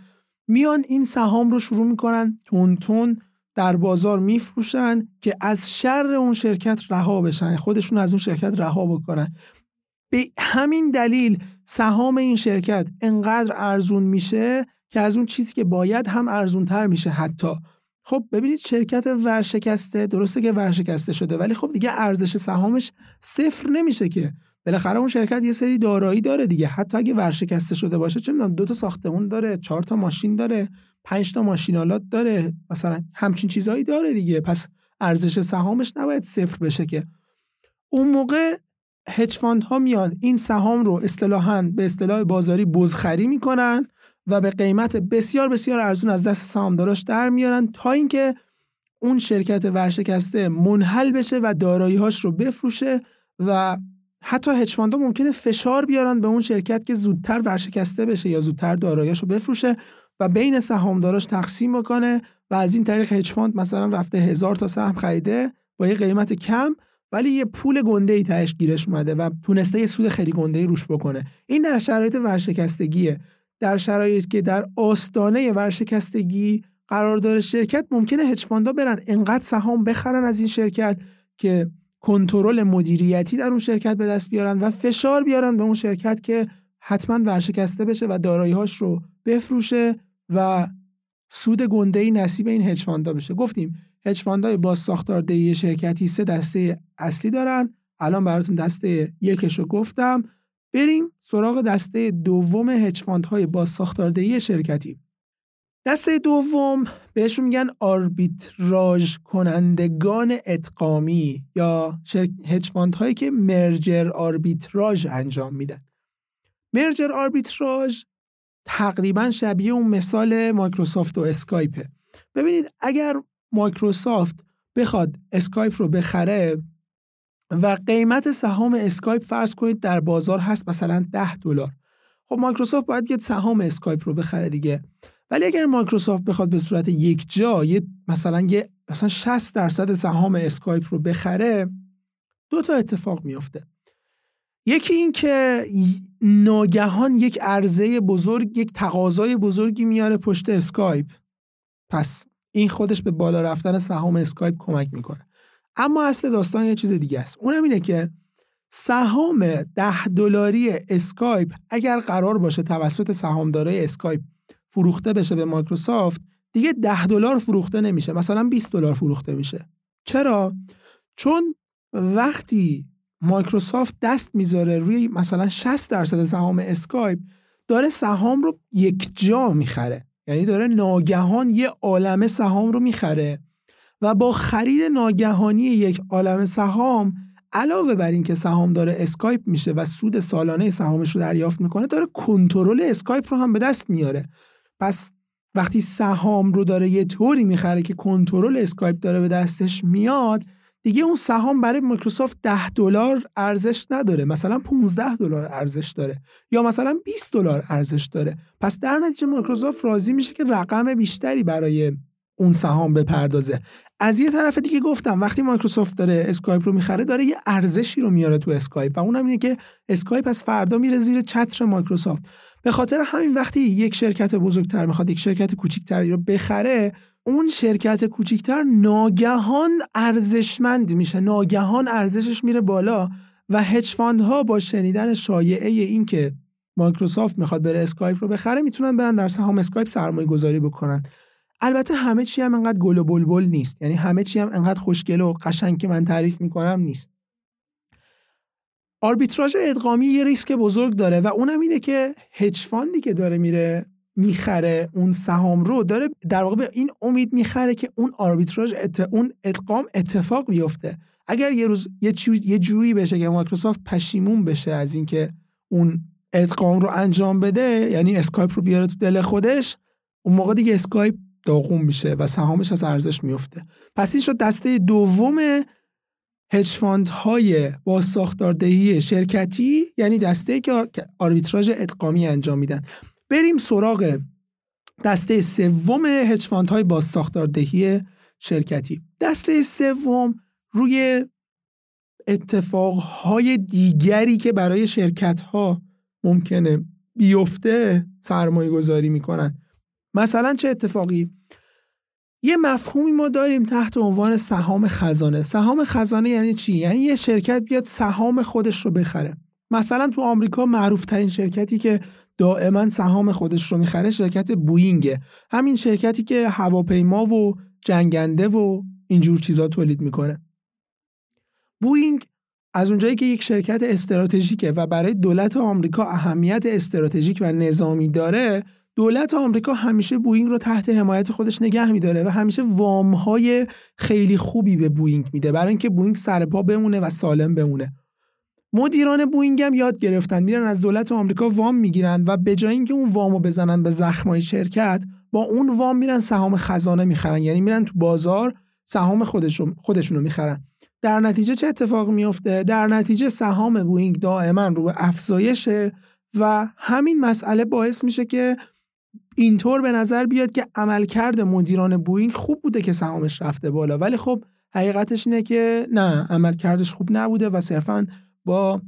میان این سهام رو شروع میکنن تون تون در بازار میفروشن که از شر اون شرکت رها بشن، خودشون از اون شرکت رها بکنن. به همین دلیل سهام این شرکت انقدر ارزون میشه که از اون چیزی که باید هم ارزونتر میشه حتی. خب ببینید شرکت ورشکسته درسته که ورشکسته شده، ولی خب دیگه ارزش سهامش صفر نمیشه که، بالاخره اون شرکت یه سری دارایی داره دیگه، حتی اگه ورشکسته شده باشه. چه میدونم، دو تا ساختمون داره، چهار تا ماشین داره، پنج تا ماشینالات داره، مثلا همچین چیزایی داره دیگه، پس ارزش سهامش نباید صفر بشه که. اون موقع هج فاندها میان این سهام رو اصطلاحاً به اصطلاح بازاری بزخری میکنن و به قیمت بسیار بسیار ارزون از دست سهامداراش در میارن تا اینکه اون شرکت ورشکسته منحل بشه و دارایی‌هاش رو بفروشه. و حتی هج فاندها ممکنه فشار بیارن به اون شرکت که زودتر ورشکسته بشه یا زودتر دارایی‌هاش رو بفروشه و بین سهامداراش تقسیم بکنه و از این طریق هج فاند مثلا رفته هزار تا سهم خریده با یه قیمت کم، ولی یه پول گنده‌ای تهش گیرش اومده و تونسته یه سود خیلی گنده‌ای روش بکنه. این در شرایط ورشکستگیه. در شرایطی که در آستانه ورشکستگی قرار داره شرکت، ممکنه هج فاندها برن انقدر سهام بخرن از این شرکت که کنترل مدیریتی در اون شرکت به دست بیارن و فشار بیارن به اون شرکت که حتما ورشکسته بشه و دارایی‌هاش رو بفروشه و سود گنده‌ای نصیب این هج فاندها بشه. گفتیم هج فاندهای با ساختاردهی شرکتی سه دسته اصلی دارن. الان براتون دسته یکش رو گفتم. بریم سراغ دسته دوم هج فاندهای با ساختاردهی شرکتی. دسته دوم بهشون میگن آربیتراژ کنندگان ادغامی یا هج فاندهایی که مرجر آربیتراژ انجام میدن. مرجر آربیتراژ تقریبا شبیه اون مثال مایکروسافت و اسکایپه. ببینید اگر مایکروسافت بخواد اسکایپ رو بخره و قیمت سهام اسکایپ فرض کنید در بازار هست مثلا ده دلار، خب مایکروسافت باید یه سهام اسکایپ رو بخره دیگه. ولی اگر مایکروسافت بخواد به صورت یک جا یه مثلا یه مثلا شصت درصد سهام اسکایپ رو بخره، دو تا اتفاق میفته. یکی این که ناگهان یک عرضه بزرگ، یک تقاضای بزرگی میاره پشت اسکایپ، پس این خودش به بالا رفتن سهام اسکایپ کمک میکنه. اما اصل داستان یه چیز دیگه است. اونم اینه که سهام ده دلاری اسکایپ اگر قرار باشه توسط سهامدارای اسکایپ فروخته بشه به مایکروسافت، دیگه ده دلار فروخته نمیشه، مثلا بیست دلار فروخته میشه. چرا؟ چون وقتی مایکروسافت دست میذاره روی مثلا شصت درصد سهام اسکایپ، داره سهام رو یک جا میخره، یعنی داره ناگهان یه عالمه سهام رو میخره و با خرید ناگهانی یک عالمه سهام، علاوه بر این که سهام داره اسکایپ میشه و سود سالانه سهامش رو دریافت میکنه، داره کنترل اسکایپ رو هم به دست میاره. پس وقتی سهام رو داره یه طوری میخره که کنترل اسکایپ داره به دستش میاد، دیگه اون سهام برای مایکروسافت ده دلار ارزش نداره، مثلا پانزده دلار ارزش داره یا مثلا بیست دلار ارزش داره. پس در نتیجه مایکروسافت راضی میشه که رقم بیشتری برای اون سهام بپردازه. از یه طرف دیگه گفتم وقتی مایکروسافت داره اسکایپ رو میخره، داره یه ارزشی رو میاره تو اسکایپ و اونم اینه که اسکایپ از فردا میره زیر چتر مایکروسافت. به خاطر همین وقتی یک شرکت بزرگتر میخواد یک شرکت کوچیکتری رو بخره، اون شرکت کوچیکتر ناگهان ارزشمند میشه، ناگهان ارزشش میره بالا. و هج فاندها با شنیدن شایعه این که مایکروسافت میخواد بره اسکایپ رو بخره، میتونن برن در سهام اسکایپ سرمایه گذاری بکنن. البته همه چی هم انقدر گل و بلبل نیست، یعنی همه چی هم انقدر خوشگل و قشنگ که من تعریف میکنم نیست. آربیتراژ ادغامی یه ریسک بزرگ داره و اونم اینه که هج فاندی که داره میره میخره اون سهام رو، داره در واقع به این امید میخره که اون آربیتراژ ات... اون ادغام اتفاق بیفته. اگر یه روز یه, چیز... یه جوری بشه که مایکروسافت پشیمون بشه از اینکه اون ادغام رو انجام بده، یعنی اسکایپ رو بیاره تو دل خودش، اون موقع دیگه اسکایپ داغون میشه و سهامش از ارزش میفته. پس این شد دسته دوم هج فاندهای با ساختاردهی شرکتی، یعنی دسته که آربیتراژ ادغامی انجام میدن. بریم سراغ دسته سوم هج فاندهای با ساختاردهی شرکتی. دسته سوم روی اتفاقهای دیگری که برای شرکت‌ها ممکنه بیفته سرمایه گذاری میکنن. مثلا چه اتفاقی؟ یه مفهومی ما داریم تحت عنوان سهام خزانه. سهام خزانه یعنی چی؟ یعنی یه شرکت بیاد سهام خودش رو بخره. مثلا تو آمریکا معروف ترین شرکتی که دائما سهام خودش رو میخره شرکت بوئینگه. همین شرکتی که هواپیما و جنگنده و اینجور چیزا تولید میکنه. بوئینگ از اونجایی که یک شرکت استراتژیکه و برای دولت آمریکا اهمیت استراتژیک و نظامی داره، دولت آمریکا همیشه بوئینگ رو تحت حمایت خودش نگه می‌داره و همیشه وام‌های خیلی خوبی به بوئینگ میده برای اینکه بوئینگ سرپا بمونه و سالم بمونه. مدیران بوئینگ هم یاد گرفتن، میرن از دولت آمریکا وام میگیرن و به جای اینکه اون وامو بزنن به زخمای شرکت، با اون وام میرن سهام خزانه میخرن، یعنی میرن تو بازار سهام خودشون خودشونو میخرن. در نتیجه چه اتفاق میفته؟ در نتیجه سهام بوئینگ دائما رو به افزایشه و همین مسئله باعث میشه که اینطور به نظر بیاد که عملکرد مدیران بوئینگ خوب بوده که سهامش رفته بالا، ولی خب حقیقتش اینه که نه، عملکردش خوب نبوده و صرفاً با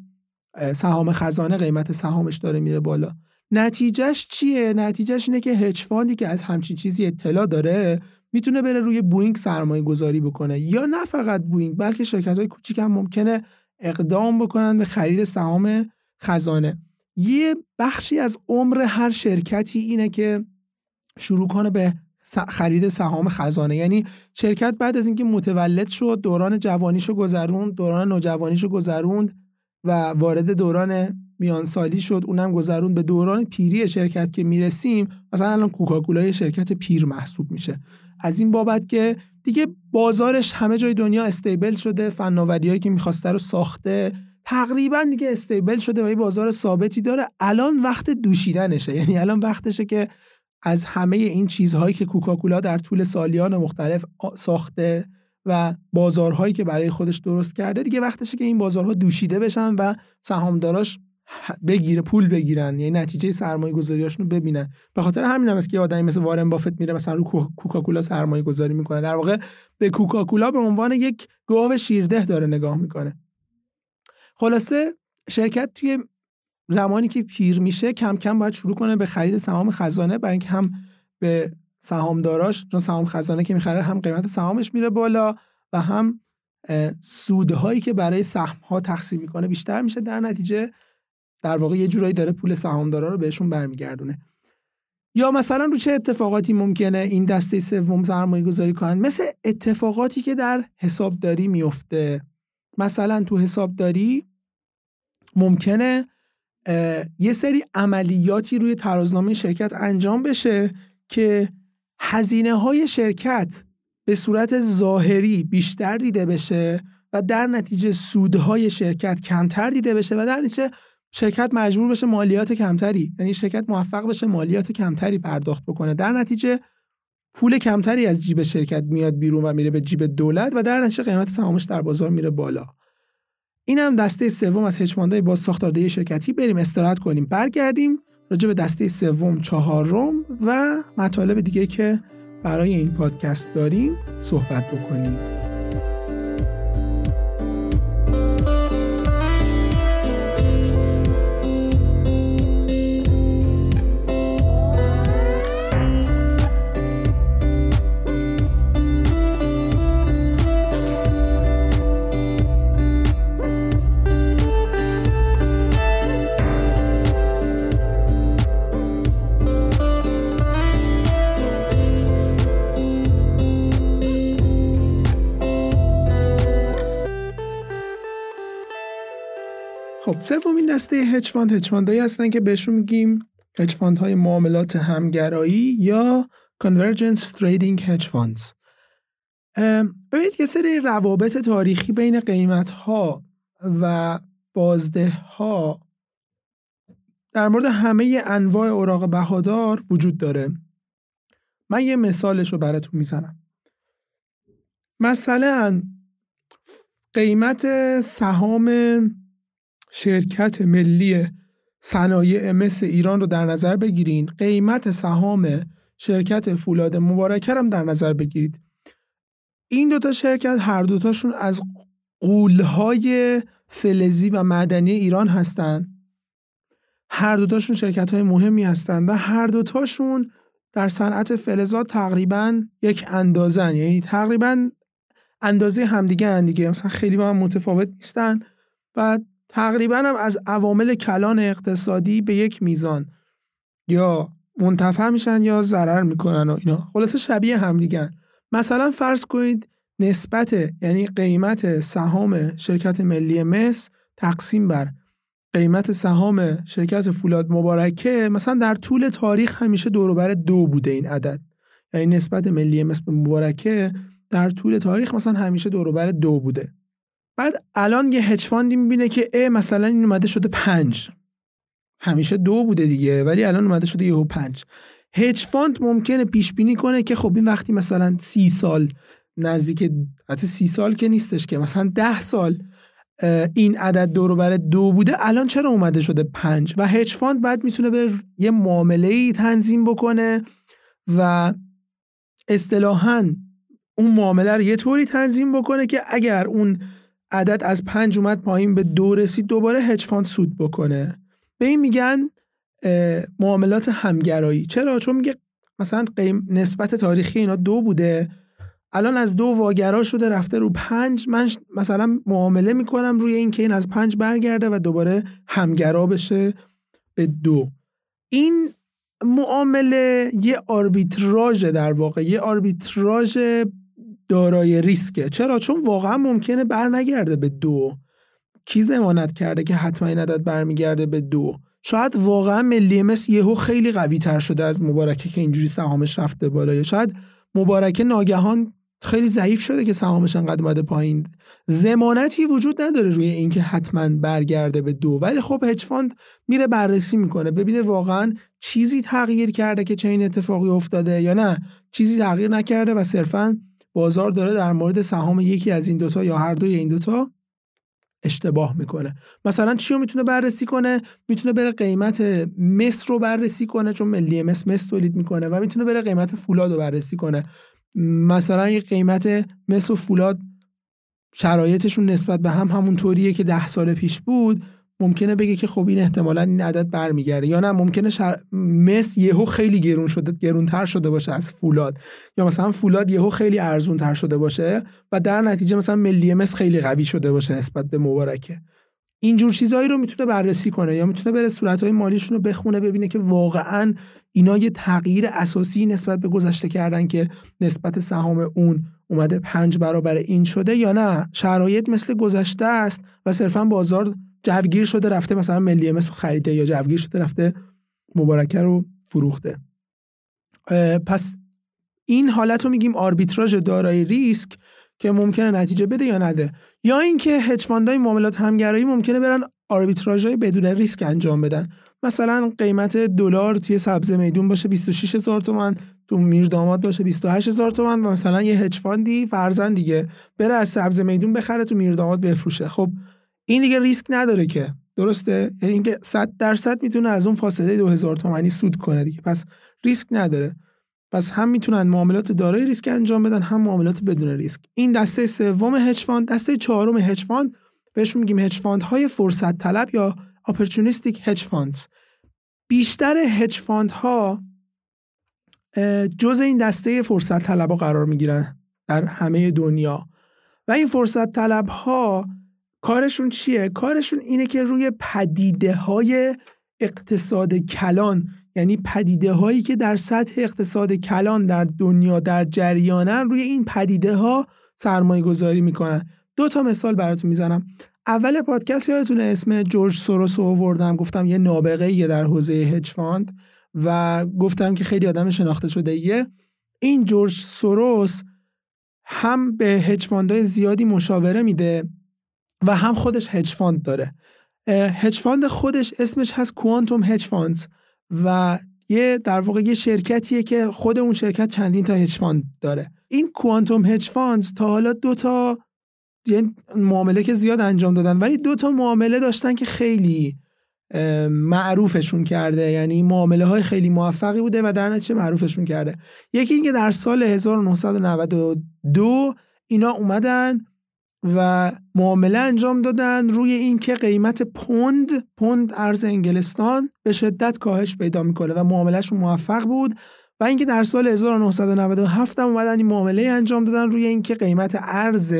سهام خزانه قیمت سهامش داره میره بالا. نتیجهش چیه؟ نتیجهش اینه که هج فاندی که از همچین چیزی اطلاع داره میتونه بره روی بوئینگ سرمایه گذاری بکنه، یا نه فقط بوئینگ بلکه شرکت های کوچیک هم ممکنه اقدام بکنن به خرید سهام خزانه. یه بخشی از عمر هر شرکتی اینه که شروع کنه به خرید سهام خزانه، یعنی شرکت بعد از اینکه متولد شد، دوران جوانیشو گذروند، دوران نوجوانیشو گذروند و وارد دوران میانسالی شد، اونم گذروند، به دوران پیری شرکت که میرسیم، مثلا الان کوکاکولا یه شرکت پیر محسوب میشه از این بابت که دیگه بازارش همه جای دنیا استیبل شده، فناوریایی که میخواسته رو ساخته، تقریبا دیگه استیبل شده و یه بازار ثابتی داره. الان وقت دوشیدنشه، یعنی الان وقتشه که از همه این چیزهایی که کوکاکولا در طول سالیان مختلف ساخته و بازارهایی که برای خودش درست کرده، دیگه وقتشه که این بازارها دوشیده بشن و سهامداراش بگیره، پول بگیرن، یعنی نتیجه سرمایه گذاریاشون رو ببینن. به خاطر همین هم است که آدمی مثل وارن بافت میره مثلا رو کوکاکولا سرمایه گذاری میکنه، در واقع به کوکاکولا به عنوان یک گاو شیرده داره نگاه میکنه. خلاصه شرکت توی زمانی که پیر میشه کم کم باید شروع کنه به خرید سهام خزانه، برای اینکه هم به سهامداراش، چون سهام خزانه که میخره هم قیمت سهامش میره بالا و هم سودهایی که برای سهم‌ها تقسیم میکنه بیشتر میشه، در نتیجه در واقع یه جورایی داره پول سهامدارا رو بهشون برمیگردونه. یا مثلا رو چه اتفاقاتی ممکنه این دسته سوم سرمایه گذاری کنن؟ مثل اتفاقاتی که در حسابداری میفته. مثلا تو حسابداری ممکنه یه سری عملیاتی روی ترازنامه شرکت انجام بشه که هزینه های شرکت به صورت ظاهری بیشتر دیده بشه و در نتیجه سودهای شرکت کمتر دیده بشه و در نتیجه شرکت مجبور بشه مالیات کمتری، یعنی شرکت موفق بشه مالیات کمتری پرداخت بکنه، در نتیجه پول کمتری از جیب شرکت میاد بیرون و میره به جیب دولت و در نتیجه قیمت سهامش در بازار میره بالا. این هم دسته سوم از هج فاندهای با ساختاردهی شرکتی. بریم استراحت کنیم، برگردیم راجع به دسته سوم، چهارم و مطالب دیگه که برای این پادکست داریم صحبت بکنیم. سومین دسته هجفاند هجفاندایی هستن که بهشون میگیم هجفاندهای معاملات همگرایی یا Convergence Trading Hedge Funds. ببینید یه سری روابط تاریخی بین قیمت‌ها و بازده‌ها در مورد همه انواع اوراق بهادار وجود داره. من یه مثالش رو براتون میزنم. مثلا قیمت سهام شرکت ملی صنایع مس ایران رو در نظر بگیرین، قیمت سهام شرکت فولاد مبارکه هم در نظر بگیرید. این دوتا شرکت هر دوتاشون از غول‌های فلزی و معدنی ایران هستن، هر دوتاشون شرکت های مهمی هستن و هر دوتاشون در صنعت فلزات تقریبا یک اندازن، یعنی تقریبا اندازه همدیگه اندیگه مثلا خیلی با هم متفاوت نیستن و تقریبا هم از عوامل کلان اقتصادی به یک میزان یا منتفع میشن یا ضرر میکنن و اینا، خلاصه شبیه همدیگه. مثلا فرض کنید نسبت، یعنی قیمت سهام شرکت ملی مس تقسیم بر قیمت سهام شرکت فولاد مبارکه، مثلا در طول تاریخ همیشه دور و بر دو بوده این عدد، یعنی نسبت ملی مس به مبارکه در طول تاریخ مثلا همیشه دور و بر دو بوده. بعد الان یه هج فاندی میبینه که ا مثلا این اومده شده پنج، همیشه دو بوده دیگه ولی الان اومده شده یهو پنج. هج فاند ممکنه پیش بینی کنه که خب این وقتی مثلا سی سال نزدیک، حتی سی سال که نیستش که، مثلا ده سال این عدد دور و بر دو بوده، الان چرا اومده شده پنج؟ و هج فاند بعد میتونه به یه معامله‌ای تنظیم بکنه و اصطلاحاً اون معامله رو یه طوری تنظیم بکنه که اگر اون عدد از پنج اومد پایین به دو رسید دوباره هج فاند سود بکنه. به این میگن معاملات همگرایی. چرا؟ چون میگه مثلا قیم نسبت تاریخی اینا دو بوده، الان از دو واگرا شده رفته رو پنج، من مثلا معامله میکنم روی این که این از پنج برگرده و دوباره همگرا بشه به دو. این معامله یه آربیتراژ، در واقع یه آربیتراژ دارای ریسکه. چرا؟ چون واقعا ممکنه برنگرده به دو. کی ضمانت کرده که حتما این عدد برمیگرده به دو؟ شاید واقعا ملی مس یهو خیلی قوی تر شده از مبارکه که اینجوری سهامش رفته بالا، یا شاید مبارکه ناگهان خیلی ضعیف شده که سهامش انقدر اومده پایین. ضمانتی وجود نداره روی اینکه حتما برگرده به دو، ولی خب هج فاند میره بررسی میکنه ببینه واقعا چیزی تغییر کرده که چه این اتفاقی افتاده یا نه، چیزی تغییر نکرده و صرفا بازار داره در مورد سهام یکی از این دوتا یا هر دوی این دوتا اشتباه میکنه. مثلا چی رو میتونه بررسی کنه؟ میتونه بره قیمت مس رو بررسی کنه چون ملی مس مس تولید میکنه، و میتونه بره قیمت فولاد رو بررسی کنه. مثلا یه قیمت مس و فولاد شرایطشون نسبت به هم همون طوریه که ده سال پیش بود، ممکنه بگه که خب این احتمالاً این عدد برمیگرده، یا نه ممکنه شر... مس یهو خیلی گرون شده، گرونتر شده باشه از فولاد، یا مثلا فولاد یهو خیلی ارزونتر شده باشه و در نتیجه مثلا ملی مس خیلی قوی شده باشه نسبت به مبارکه. اینجور چیزایی رو میتونه بررسی کنه، یا میتونه بره صورت‌های مالیشون رو بخونه ببینه که واقعاً اینا یه تغییر اساسی نسبت به گذشته کردن که نسبت سهام اون اومده پنج برابر این شده، یا نه شرایط مثل گذشته است و صرفاً بازار جوگیر شده رفته مثلا ملی مس رو خریده، یا جوگیر شده رفته مبارکه رو فروخته. پس این حالت رو میگیم آربیتراژ دارای ریسک که ممکنه نتیجه بده یا نده. یا اینکه هج فاندهای معاملات همگرایی ممکنه برن آربیتراژهای بدون ریسک انجام بدن. مثلا قیمت دلار توی سبزه میدون باشه بیست و شش هزار تومان، تو میرداماد باشه بیست و هشت هزار تومان، و مثلا یه هج فاندی فرضاً دیگه بره از سبزه میدون بخره تو میرداماد بفروشه. خب این دیگه ریسک نداره که، درسته؟ یعنی اینکه صد درصد میتونه از اون فاصله دو هزار تومانی سود کنه دیگه، پس ریسک نداره. پس هم میتونن معاملات دارای ریسک انجام بدن، هم معاملات بدون ریسک. این دسته سوم هج فاند. دسته چهارم هج فاند بهش میگیم هج فاندهای فرصت طلب یا اپورتونیستیک هج فاندز. بیشتر هج فاندها جزء این دسته فرصت طلبها قرار میگیرن در همه دنیا، و این فرصت طلبها کارشون چیه؟ کارشون اینه که روی پدیده های اقتصاد کلان، یعنی پدیده هایی که در سطح اقتصاد کلان در دنیا در جریانن، روی این پدیده ها سرمایه گذاری میکنن. دو تا مثال براتون میزنم. اول پادکست یادتونه اسم جورج سوروس رو آوردم، گفتم یه نابغه‌ایه در حوزه هج فاند و گفتم که خیلی آدم شناخته شده ایه. این جورج سوروس هم به هج فاندهای زیادی مشاوره میده و هم خودش هج فاند داره. هج فاند خودش اسمش هست کوانتوم هج فاندز و یه در واقع یه شرکتیه که خود اون شرکت چندین تا هج فاند داره. این کوانتوم هج فاندز تا حالا دو تا یعنی معامله که زیاد انجام دادن، ولی دو تا معامله داشتن که خیلی معروفشون کرده، یعنی معامله های خیلی موفقی بوده و در نتیجه معروفشون کرده. یکی این که در سال هزار و نهصد و نود و دو اینا اومدن و معامله انجام دادن روی این که قیمت پوند پوند ارز انگلستان به شدت کاهش پیدا میکنه و معاملهشون موفق بود. و اینکه در سال هزار و نهصد و نود و هفت اومدن این معامله انجام دادن روی این که قیمت ارز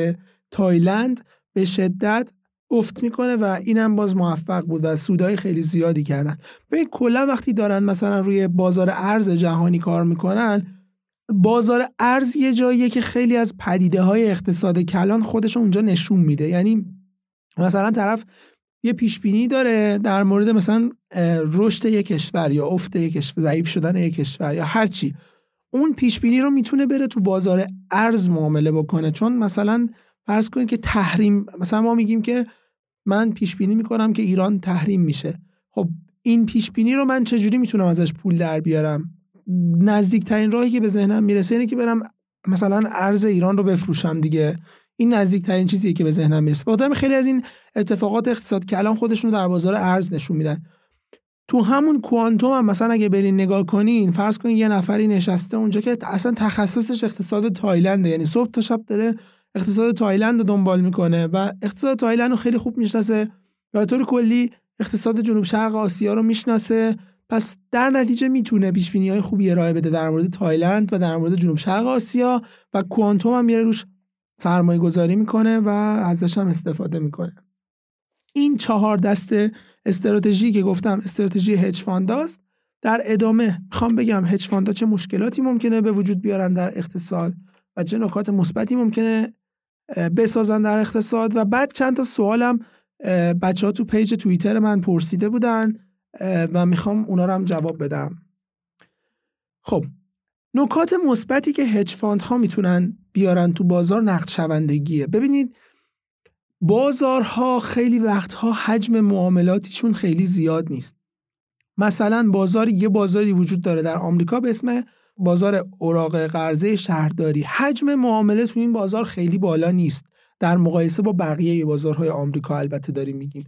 تایلند به شدت افت میکنه و اینم باز موفق بود و سودای خیلی زیادی کردن. به کلا وقتی دارن مثلا روی بازار ارز جهانی کار میکنن، بازار ارز یه جاییه که خیلی از پدیده های اقتصاد کلان خودش اونجا نشون میده. یعنی مثلا طرف یه پیش بینی داره در مورد مثلا رشد یک کشور یا افت یک کشور، ضعیف شدن یک کشور یا هر چی، اون پیش بینی رو میتونه بره تو بازار ارز معامله بکنه. چون مثلا فرض کنید که تحریم، مثلا ما میگیم که من پیش بینی میکنم که ایران تحریم میشه. خب این پیش بینی رو من چجوری میتونم ازش پول در بیارم؟ نزدیکترین راهی که به ذهنم میرسه اینه که برم مثلا ارز ایران رو بفروشم دیگه. این نزدیکترین چیزیه که به ذهنم میرسه. بعدم خیلی از این اتفاقات اقتصاد که الان خودشون رو در بازار ارز نشون میدن. تو همون کوانتوم هم مثلا اگه برین نگاه کنین، فرض کنین یه نفری نشسته اونجا که اصلا تخصصش اقتصاد تایلنده، یعنی صبح تا شب داره اقتصاد تایلند رو دنبال میکنه و اقتصاد تایلند رو خیلی خوب میشناسه و به طور کلی اقتصاد جنوب شرق آسیا رو میشناسه. پس در نتیجه میتونه پیش بینی های خوبی ارائه بده در مورد تایلند و در مورد جنوب شرق آسیا و کوانتوم هم میره روش سرمایه گذاری میکنه و ازش هم استفاده میکنه. این چهار دسته استراتژی که گفتم استراتژی هج فانداست. در ادامه میخوام بگم هج فاندا چه مشکلاتی ممکنه به وجود بیارن در اقتصاد و چه نکات مثبتی ممکنه بسازن در اقتصاد و بعد چند تا سوالم بچه ها تو پیج توییتر من پرسیده بودن و میخوام اونا رو هم جواب بدم. خب نکات مثبتی که هج فاند ها میتونن بیارن تو بازار نقد شوندگیه. ببینید بازارها خیلی وقتها حجم معاملاتیشون خیلی زیاد نیست. مثلا بازار یه بازاری وجود داره در آمریکا به اسم بازار اوراق قرضه شهرداری. حجم معامله تو این بازار خیلی بالا نیست در مقایسه با بقیه بازارهای آمریکا، البته داریم میگیم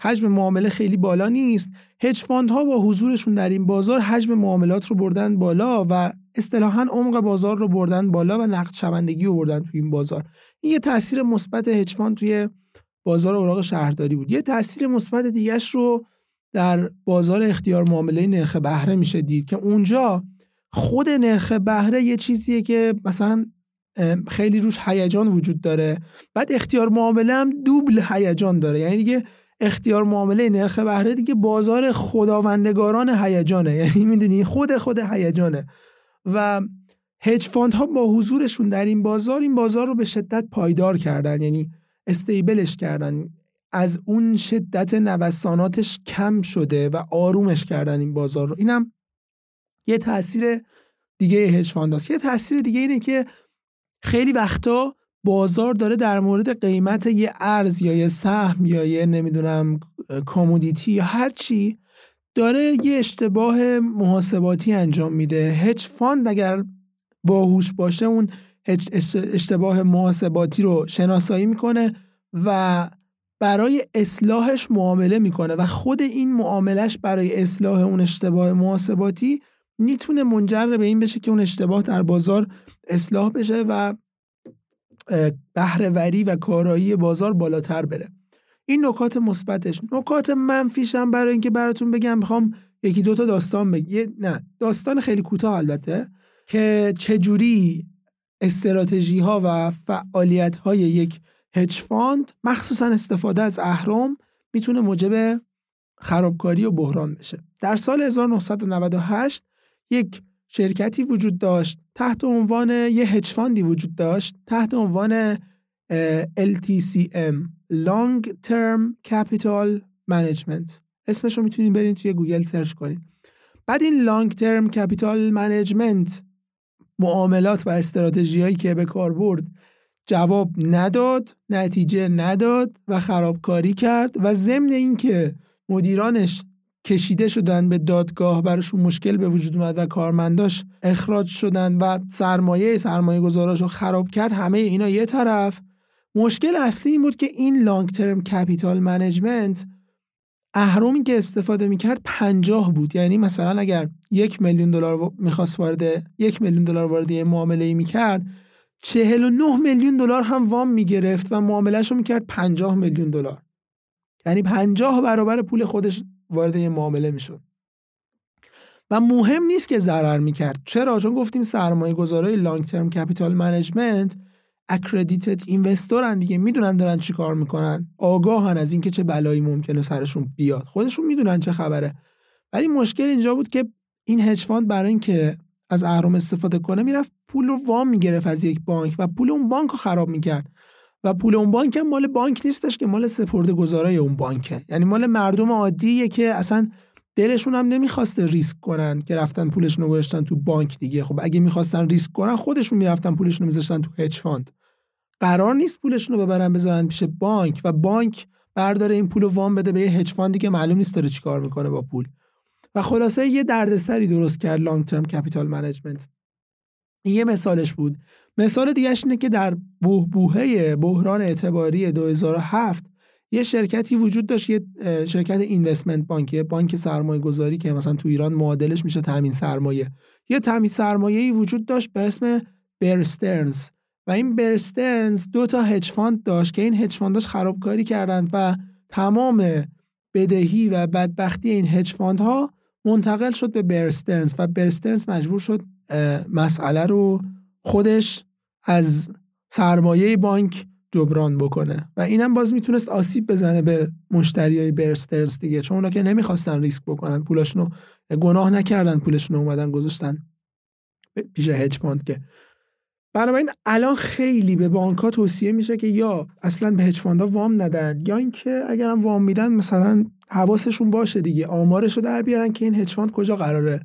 حجم معامله خیلی بالا نیست. هج فاندها با حضورشون در این بازار حجم معاملات رو بردن بالا و اصطلاحاً عمق بازار رو بردن بالا و نقد شوندگی رو بردن تو این بازار. این یه تاثیر مثبت هج فاند توی بازار اوراق شهرداری بود. یه تاثیر مثبت دیگه‌اش رو در بازار اختیار معامله نرخ بهره میشه دید که اونجا خود نرخ بهره یه چیزیه که مثلا خیلی روش هیجان وجود داره، بعد اختیار معامله هم دوبل هیجان داره. یعنی دیگه اختیار معامله نرخ بهره دیگه بازار خداوندگاران هیجانه، یعنی میدونی خود خود هیجانه. و هج فاندها با حضورشون در این بازار این بازار رو به شدت پایدار کردن، یعنی استیبلش کردن، از اون شدت نوساناتش کم شده و آرومش کردن این بازار رو. اینم یه تأثیر دیگه هج فانداست. یه تأثیر دیگه اینه که خیلی وقتا بازار داره در مورد قیمت یه ارز یا یه سهم یا یه نمیدونم کامودیتی یا هر چی داره یه اشتباه محاسباتی انجام میده. هج فاند اگر باهوش باشه اون اشتباه محاسباتی رو شناسایی میکنه و برای اصلاحش معامله میکنه و خود این معاملش برای اصلاح اون اشتباه محاسباتی میتونه منجر به این بشه که اون اشتباه در بازار اصلاح بشه و بهره‌وری و کارایی بازار بالاتر بره. این نکات مثبتش. نکات منفیش هم برای اینکه براتون بگم میخوام یکی دوتا داستان بگم، نه داستان خیلی کوتاه البته، که چجوری استراتژی ها و فعالیت های یک هج فاند مخصوصا استفاده از اهرم میتونه موجب خرابکاری و بحران بشه. در سال هزار و نهصد و نود و هشت یک شرکتی وجود داشت تحت عنوان، یه هج فاندی وجود داشت تحت عنوان ال تی سی ام Long Term Capital Management. اسمش رو میتونید برین توی گوگل سرچ کنید. بعد این Long Term Capital Management معاملات و استراتژی‌هایی که به کار برد جواب نداد، نتیجه نداد و خرابکاری کرد و ضمن این که مدیرانش کشیده شدن به دادگاه، براشون مشکل به وجود اومد و کارمنداش اخراج شدن و سرمایه سرمایه گذاراشو خراب کرد، همه اینا یه طرف. مشکل اصلی این بود که این لانگ ترم کپیتال منیجمنت اهرمی که استفاده میکرد پنجاه بود. یعنی مثلا اگر یک میلیون دلار میخواست وارد یک میلیون دلار وارد یه معامله میکرد، چهل و نه میلیون دلار هم وام میگرفت و معاملهشو میکرد پنجاه میلیون دلار. یعنی پنجاه برابر پول خودش وارد یه معامله میشد. و مهم نیست که ضرر میکرد. چرا؟ چون گفتیم سرمایه گذارای لانگ ترم کپیتال منیجمنت اکردیتد اینوستورن دیگه، میدونن دارن چی کار میکنن، آگاهن از اینکه چه بلایی ممکنه سرشون بیاد، خودشون میدونن چه خبره. ولی مشکل اینجا بود که این هج فاند برای اینکه از اهرم استفاده کنه میرفت پول رو وام میگرفت از یک بانک و پول اون بانک رو خراب میکرد و پول اون بانک هم مال بانک نیستش که، مال سپرده‌گذارای اون بانکه، یعنی مال مردم عادیه که اصلا دلشون هم نمیخواسته ریسک کنن که رفتن پولشون رو گذاشتن تو بانک دیگه. خب اگه میخواستن ریسک کنن خودشون میرفتن پولشون رو میذاشتن تو هج فاند. قرار نیست پولشون رو ببرن بذارن پیش بانک و بانک برداره این پول رو وام بده به یه هج فاندی که معلوم نیست داره چیکار میکنه با پول. و خلاصه یه دردسری درست کرد لانگ ترم کپیتال منیجمنت. این یه مثالش بود. مثال دیگه‌اش اینه که در بحبوحه بحران اعتباری دو هزار و هفت یه شرکتی وجود داشت، یه شرکت اینوستمنت بانک، یه بانک سرمایه‌گذاری که مثلا تو ایران معادلش میشه تامین سرمایه. یه تامین سرمایه‌ای وجود داشت به اسم بر استرنز و این بر استرنز دو تا هج فاند داشت که این هج فانداش خرابکاری کردن و تمام بدهی و بدبختی این هج فاندها منتقل شد به بر استرنز و بر استرنز مجبور شد مسئله رو خودش از سرمایه بانک جبران بکنه و اینم باز میتونست آسیب بزنه به مشتریای بر استرنز دیگه، چون اونا که نمیخواستن ریسک بکنن پولاشونو، گناه نکردن پولشون اومدن گذاشتن پیش هج فاند. که بنابراین الان خیلی به بانک‌ها توصیه میشه که یا اصلا به هج فاندها وام ندن یا اینکه اگرم وام میدن مثلا حواسشون باشه دیگه، آمارشو در بیارن که این هج فاند کجا قراره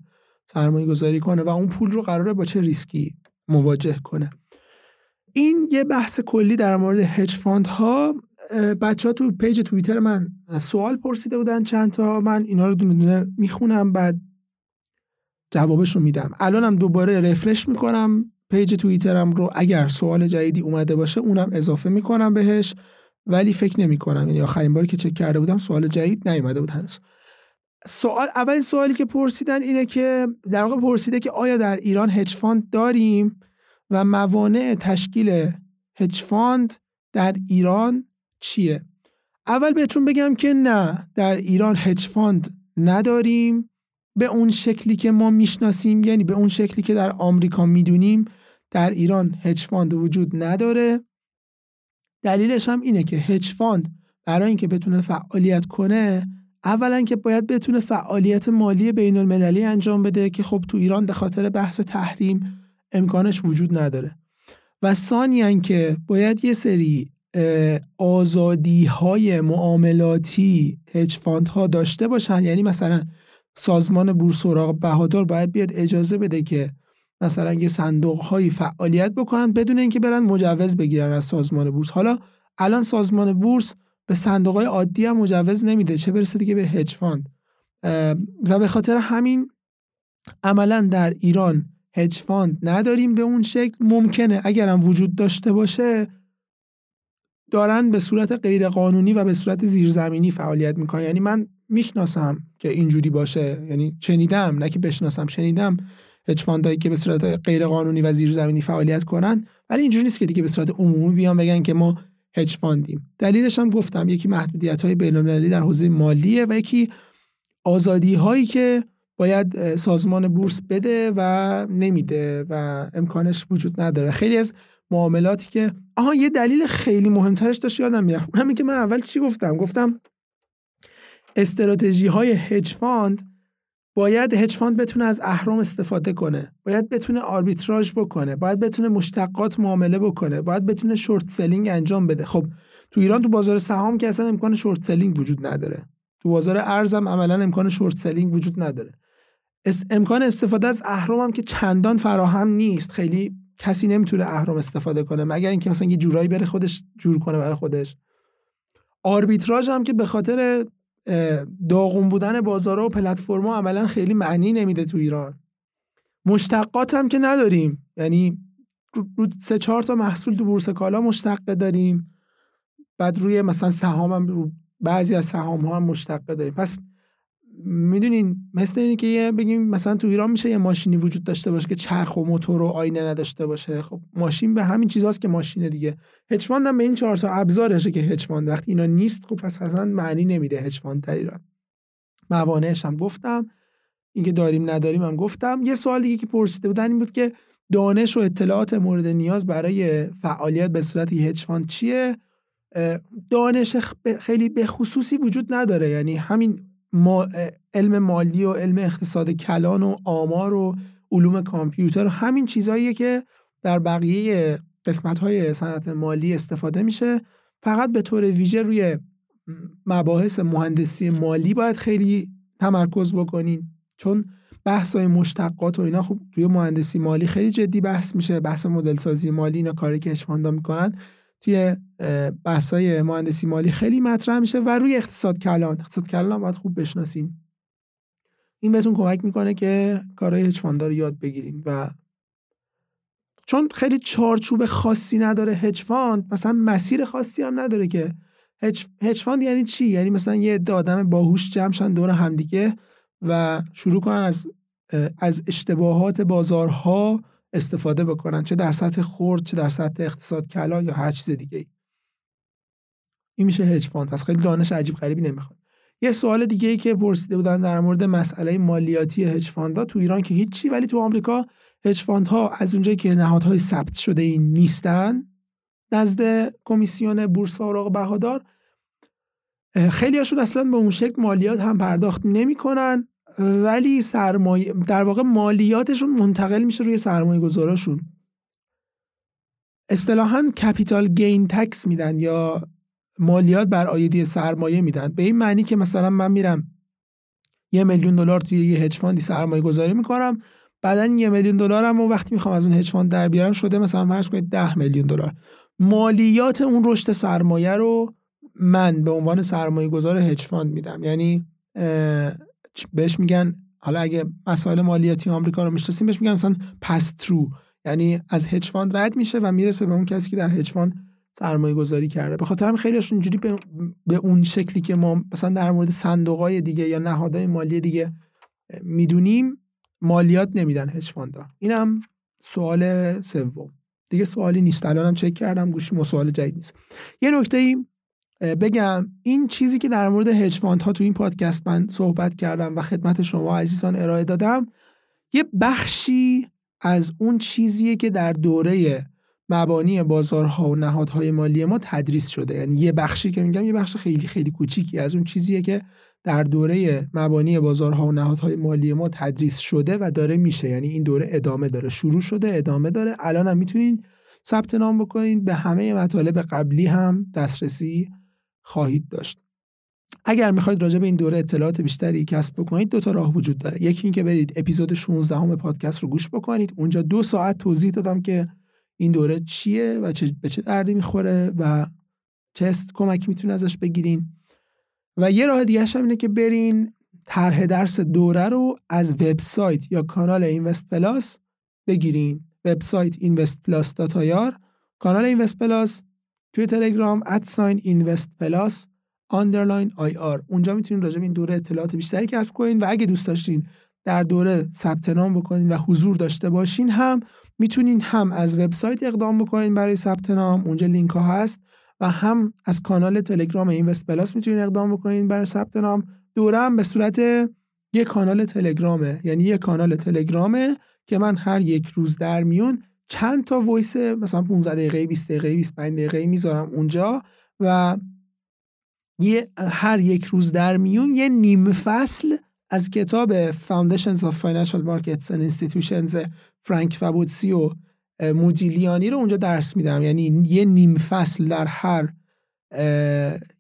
سرمایه‌گذاری کنه و اون پول رو قراره با چه ریسکی مواجه کنه. این یه بحث کلی در مورد هج فاند ها. بچه‌ها تو پیج توییتر من سوال پرسیده بودن چند تا، من اینا رو دونه دونه میخونم بعد جوابش رو میدم. الانم دوباره رفرش میکنم پیج توییترم رو، اگر سوال جدیدی اومده باشه اونم اضافه میکنم بهش، ولی فکر نمیکنم، یعنی آخرین باری که چک کرده بودم سوال جدید نیومده بود هنوز. سوال اول سوالی که پرسیدن اینه که در واقع پرسیده که آیا در ایران هج فاند داریم و موانع تشکیل هج فاند در ایران چیه؟ اول بهتون بگم که نه، در ایران هج فاند نداریم به اون شکلی که ما میشناسیم، یعنی به اون شکلی که در آمریکا میدونیم در ایران هج فاند وجود نداره. دلیلش هم اینه که هج فاند برای اینکه بتونه فعالیت کنه، اولا که باید بتونه فعالیت مالی بین المللی انجام بده که خب تو ایران به خاطر بحث تحریم امکانش وجود نداره، و ثانیاً که باید یه سری آزادی‌های معاملاتی هج فاندها داشته باشن. یعنی مثلا سازمان بورس اوراق بهادار باید بیاد اجازه بده که مثلا یه صندوق‌هایی فعالیت بکنن بدون اینکه برن مجوز بگیرن از سازمان بورس. حالا الان سازمان بورس به صندوق‌های عادی هم مجوز نمیده، چه برسه دیگه به هج فاند. و به خاطر همین عملاً در ایران هج فاند نداریم به اون شکل. ممکنه اگرم وجود داشته باشه دارن به صورت غیرقانونی و به صورت زیرزمینی فعالیت میکنن. یعنی من میشناسم که اینجوری باشه، یعنی شنیدم، نه که بشناسم، شنیدم هج فاندایی که به صورت غیرقانونی و زیرزمینی فعالیت کنن، ولی اینجوری نیست که دیگه به صورت عمومی بیان بگن که ما هج فاندیم. دلیلش هم گفتم، یکی محدودیت‌های بین‌المللی در حوزه مالیه و یکی آزادی‌هایی که باید سازمان بورس بده و نمیده و امکانش وجود نداره. خیلی از معاملاتی که آها یه دلیل خیلی مهمترش داشت یادم میرفت، اونم این که من اول چی گفتم؟ گفتم استراتژی های هج فاند باید هج فاند بتونه از اهرم استفاده کنه، باید بتونه آربیتراژ بکنه، باید بتونه مشتقات معامله بکنه، باید بتونه شورت سلینگ انجام بده. خب تو ایران تو بازار سهام که اصلا امکان شورت سلینگ وجود نداره، تو بازار ارز هم عملا امکان شورت سلینگ وجود نداره، اس امکان استفاده از اهرم هم که چندان فراهم نیست، خیلی کسی نمیتونه اهرم استفاده کنه مگر اینکه مثلا یه جورایی بره خودش جور کنه برای خودش. آربیتراژ هم که به خاطر داغون بودن بازارها و پلتفرما عملا خیلی معنی نمیده تو ایران. مشتقات هم که نداریم، یعنی رو سه چهار تا محصول تو بورس کالا مشتق داریم، بعد روی مثلا سهام هم رو بعضی از سهام ها هم مشتق داریم. پس میدونین مثل اینه که بگیم مثلا تو ایران میشه یه ماشینی وجود داشته باشه که چرخ و موتور و آینه نداشته باشه. خب ماشین به همین چیزاست که ماشینه دیگه. هجفاند هم به این چهار تا ابزارشه که هجفاند وقتی اینا نیست خب پس اصلا معنی نمیده هجفاند در ایران. موانعش هم گفتم، اینکه داریم نداریم هم گفتم. یه سوال دیگه که پرسیده بودن این بود که دانش و اطلاعات مورد نیاز برای فعالیت به صورت هجفاند چیه؟ دانش خیلی به خصوصی وجود نداره، یعنی همین ما علم مالی و علم اقتصاد کلان و آمار و علوم کامپیوتر و همین چیزاییه که در بقیه قسمت‌های صنعت مالی استفاده میشه. فقط به طور ویژه روی مباحث مهندسی مالی باید خیلی تمرکز بکنین، چون بحث‌های مشتقات و اینا خب توی مهندسی مالی خیلی جدی بحث میشه. بحث مدل سازی مالی اینا کاری که هجفاندا میکنن توی بحث‌های مهندسی مالی خیلی مطرح میشه و روی اقتصاد کلان اقتصاد کلان هم باید خوب بشناسین. این بهتون کمک میکنه که کارهای هجفاندا رو یاد بگیرین و چون خیلی چارچوب خاصی نداره هجفاند، مثلا مسیر خاصی هم نداره که هج... هجفاند یعنی چی؟ یعنی مثلا یه عده آدم باهوش جمع شدن دور همدیگه و شروع کنن از از اشتباهات بازارها استفاده بکنن، چه در سطح خرد چه در سطح اقتصاد کلان یا هر چیز دیگه ای. این میشه هجفاند. پس خیلی دانش عجیب غریبی نمیخواد. یه سوال دیگه ای که پرسیده بودن در مورد مسئله مالیاتی هجفاندا تو ایران که هیچی، ولی تو آمریکا هجفاندها از اونجایی که نهادهای ثبت شده ای نیستن نزد کمیسیون بورس و اوراق بهادار، خیلی هاشون اصلا به اون شکل مالیات هم پرداخت نمیکنن، ولی سرمایه در واقع مالیاتشون منتقل میشه روی سرمایه گذاراشون. اصطلاحاً کپیتال گین تکس میدن یا مالیات بر آیدی سرمایه میدن، به این معنی که مثلا من میرم یه میلیون دلار توی یه هج فاندی سرمایه گذاری میکنم، بعدن یه میلیون دلارم و وقتی میخوام از اون هج فاند در بیارم شده مثلا فرض کنید ده میلیون دلار، مالیات اون رشد سرمایه رو من به عنوان سرمایه گذار هج فاند میدم. یعنی بهش میگن، حالا اگه مسائل مالیاتی آمریکا رو میشناسیم بهش میگن مثلا پاس ترو، یعنی از هج فاند رد میشه و میرسه به اون کسی که در هج فاند سرمایه گذاری کرده. به خاطر همین خیلیشون اینجوری به،, به اون شکلی که ما مثلا در مورد صندوقای دیگه یا نهادهای مالی دیگه میدونیم مالیات نمیدن هج فاندا. اینم سوال سوم دیگه، سوالی نیست، الانم چک کردم گوشیم سوال جدید نیست. یه نکته‌ای بگم، این چیزی که در مورد هج فاندها تو این پادکست من صحبت کردم و خدمت شما عزیزان ارائه دادم، یه بخشی از اون چیزیه که در دوره مبانی بازارها و نهادهای مالی ما تدریس شده. یعنی یه بخشی که میگم یه بخش خیلی خیلی کوچیکی از اون چیزیه که در دوره مبانی بازارها و نهادهای مالی ما تدریس شده و داره میشه، یعنی این دوره ادامه داره، شروع شده ادامه داره. الان هم میتونین ثبت نام بکنید، به همه مطالب قبلی هم دسترسی خواهید داشت. اگر میخواید راجع به این دوره اطلاعات بیشتری کسب بکنید دو تا راه وجود داره. یکی این که برید اپیزود شانزدهم پادکست رو گوش بکنید، اونجا دو ساعت توضیح دادم که این دوره چیه و چه به چه دردی میخوره و چه کمکی میتونه ازش بگیرین. و یه راه دیگه هم اینه که برین طرح درس دوره رو از وبسایت یا کانال اینوستپلاس بگیرین. وبسایت اینوستپلاس دات آی آر، کانال اینوستپلاس توی تلگرام ادساین اینوست پلاس آندرلاین آی آر. اونجا میتونین راجع به این دوره اطلاعات بیشتری کسب کنین و اگه دوست داشتین در دوره ثبت نام بکنین و حضور داشته باشین هم میتونین هم از وبسایت اقدام بکنین برای ثبت نام، اونجا لینک ها هست، و هم از کانال تلگرام اینوست پلاس میتونین اقدام بکنین برای ثبت نام. دوره هم به صورت یک کانال تلگرامه، یعنی یک کانال تلگرامه که من هر یک روز در میون چند تا وایس مثلا پانزده دقیقه، بیست دقیقه، بیست و پنج دقیقه میذارم اونجا و یه هر یک روز در میون یه نیم فصل از کتاب Foundations of Financial Markets and Institutions فرانک فابوتسی و موجیلیانی رو اونجا درس میدم. یعنی یه نیم فصل در هر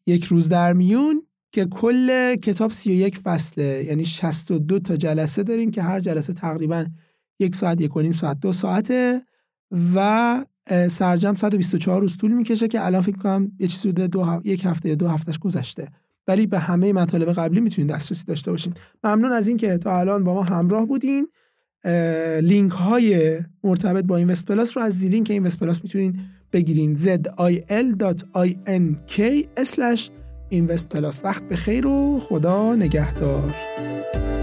یک روز در میون که کل کتاب سی و یک فصله، یعنی شصت و دو تا جلسه داریم که هر جلسه تقریبا یک ساعت، یک و نیم ساعت، دو ساعته و سرجم صد و بیست و چهار روز طول میکشه که الان فکر کنم یه چیزی بوده دو هف... یک هفته یا دو هفتهش گذشته، ولی به همه مطالب قبلی میتونید دسترسی داشته باشین. ممنون از این که تا الان با ما همراه بودین. لینک های مرتبط با اینوستپلاس رو از زیر لینک اینوستپلاس میتونید بگیرین زد آی ال دات آی ان کی اسلش اینوستپلاس. وقت بخیر و خدا نگهدار.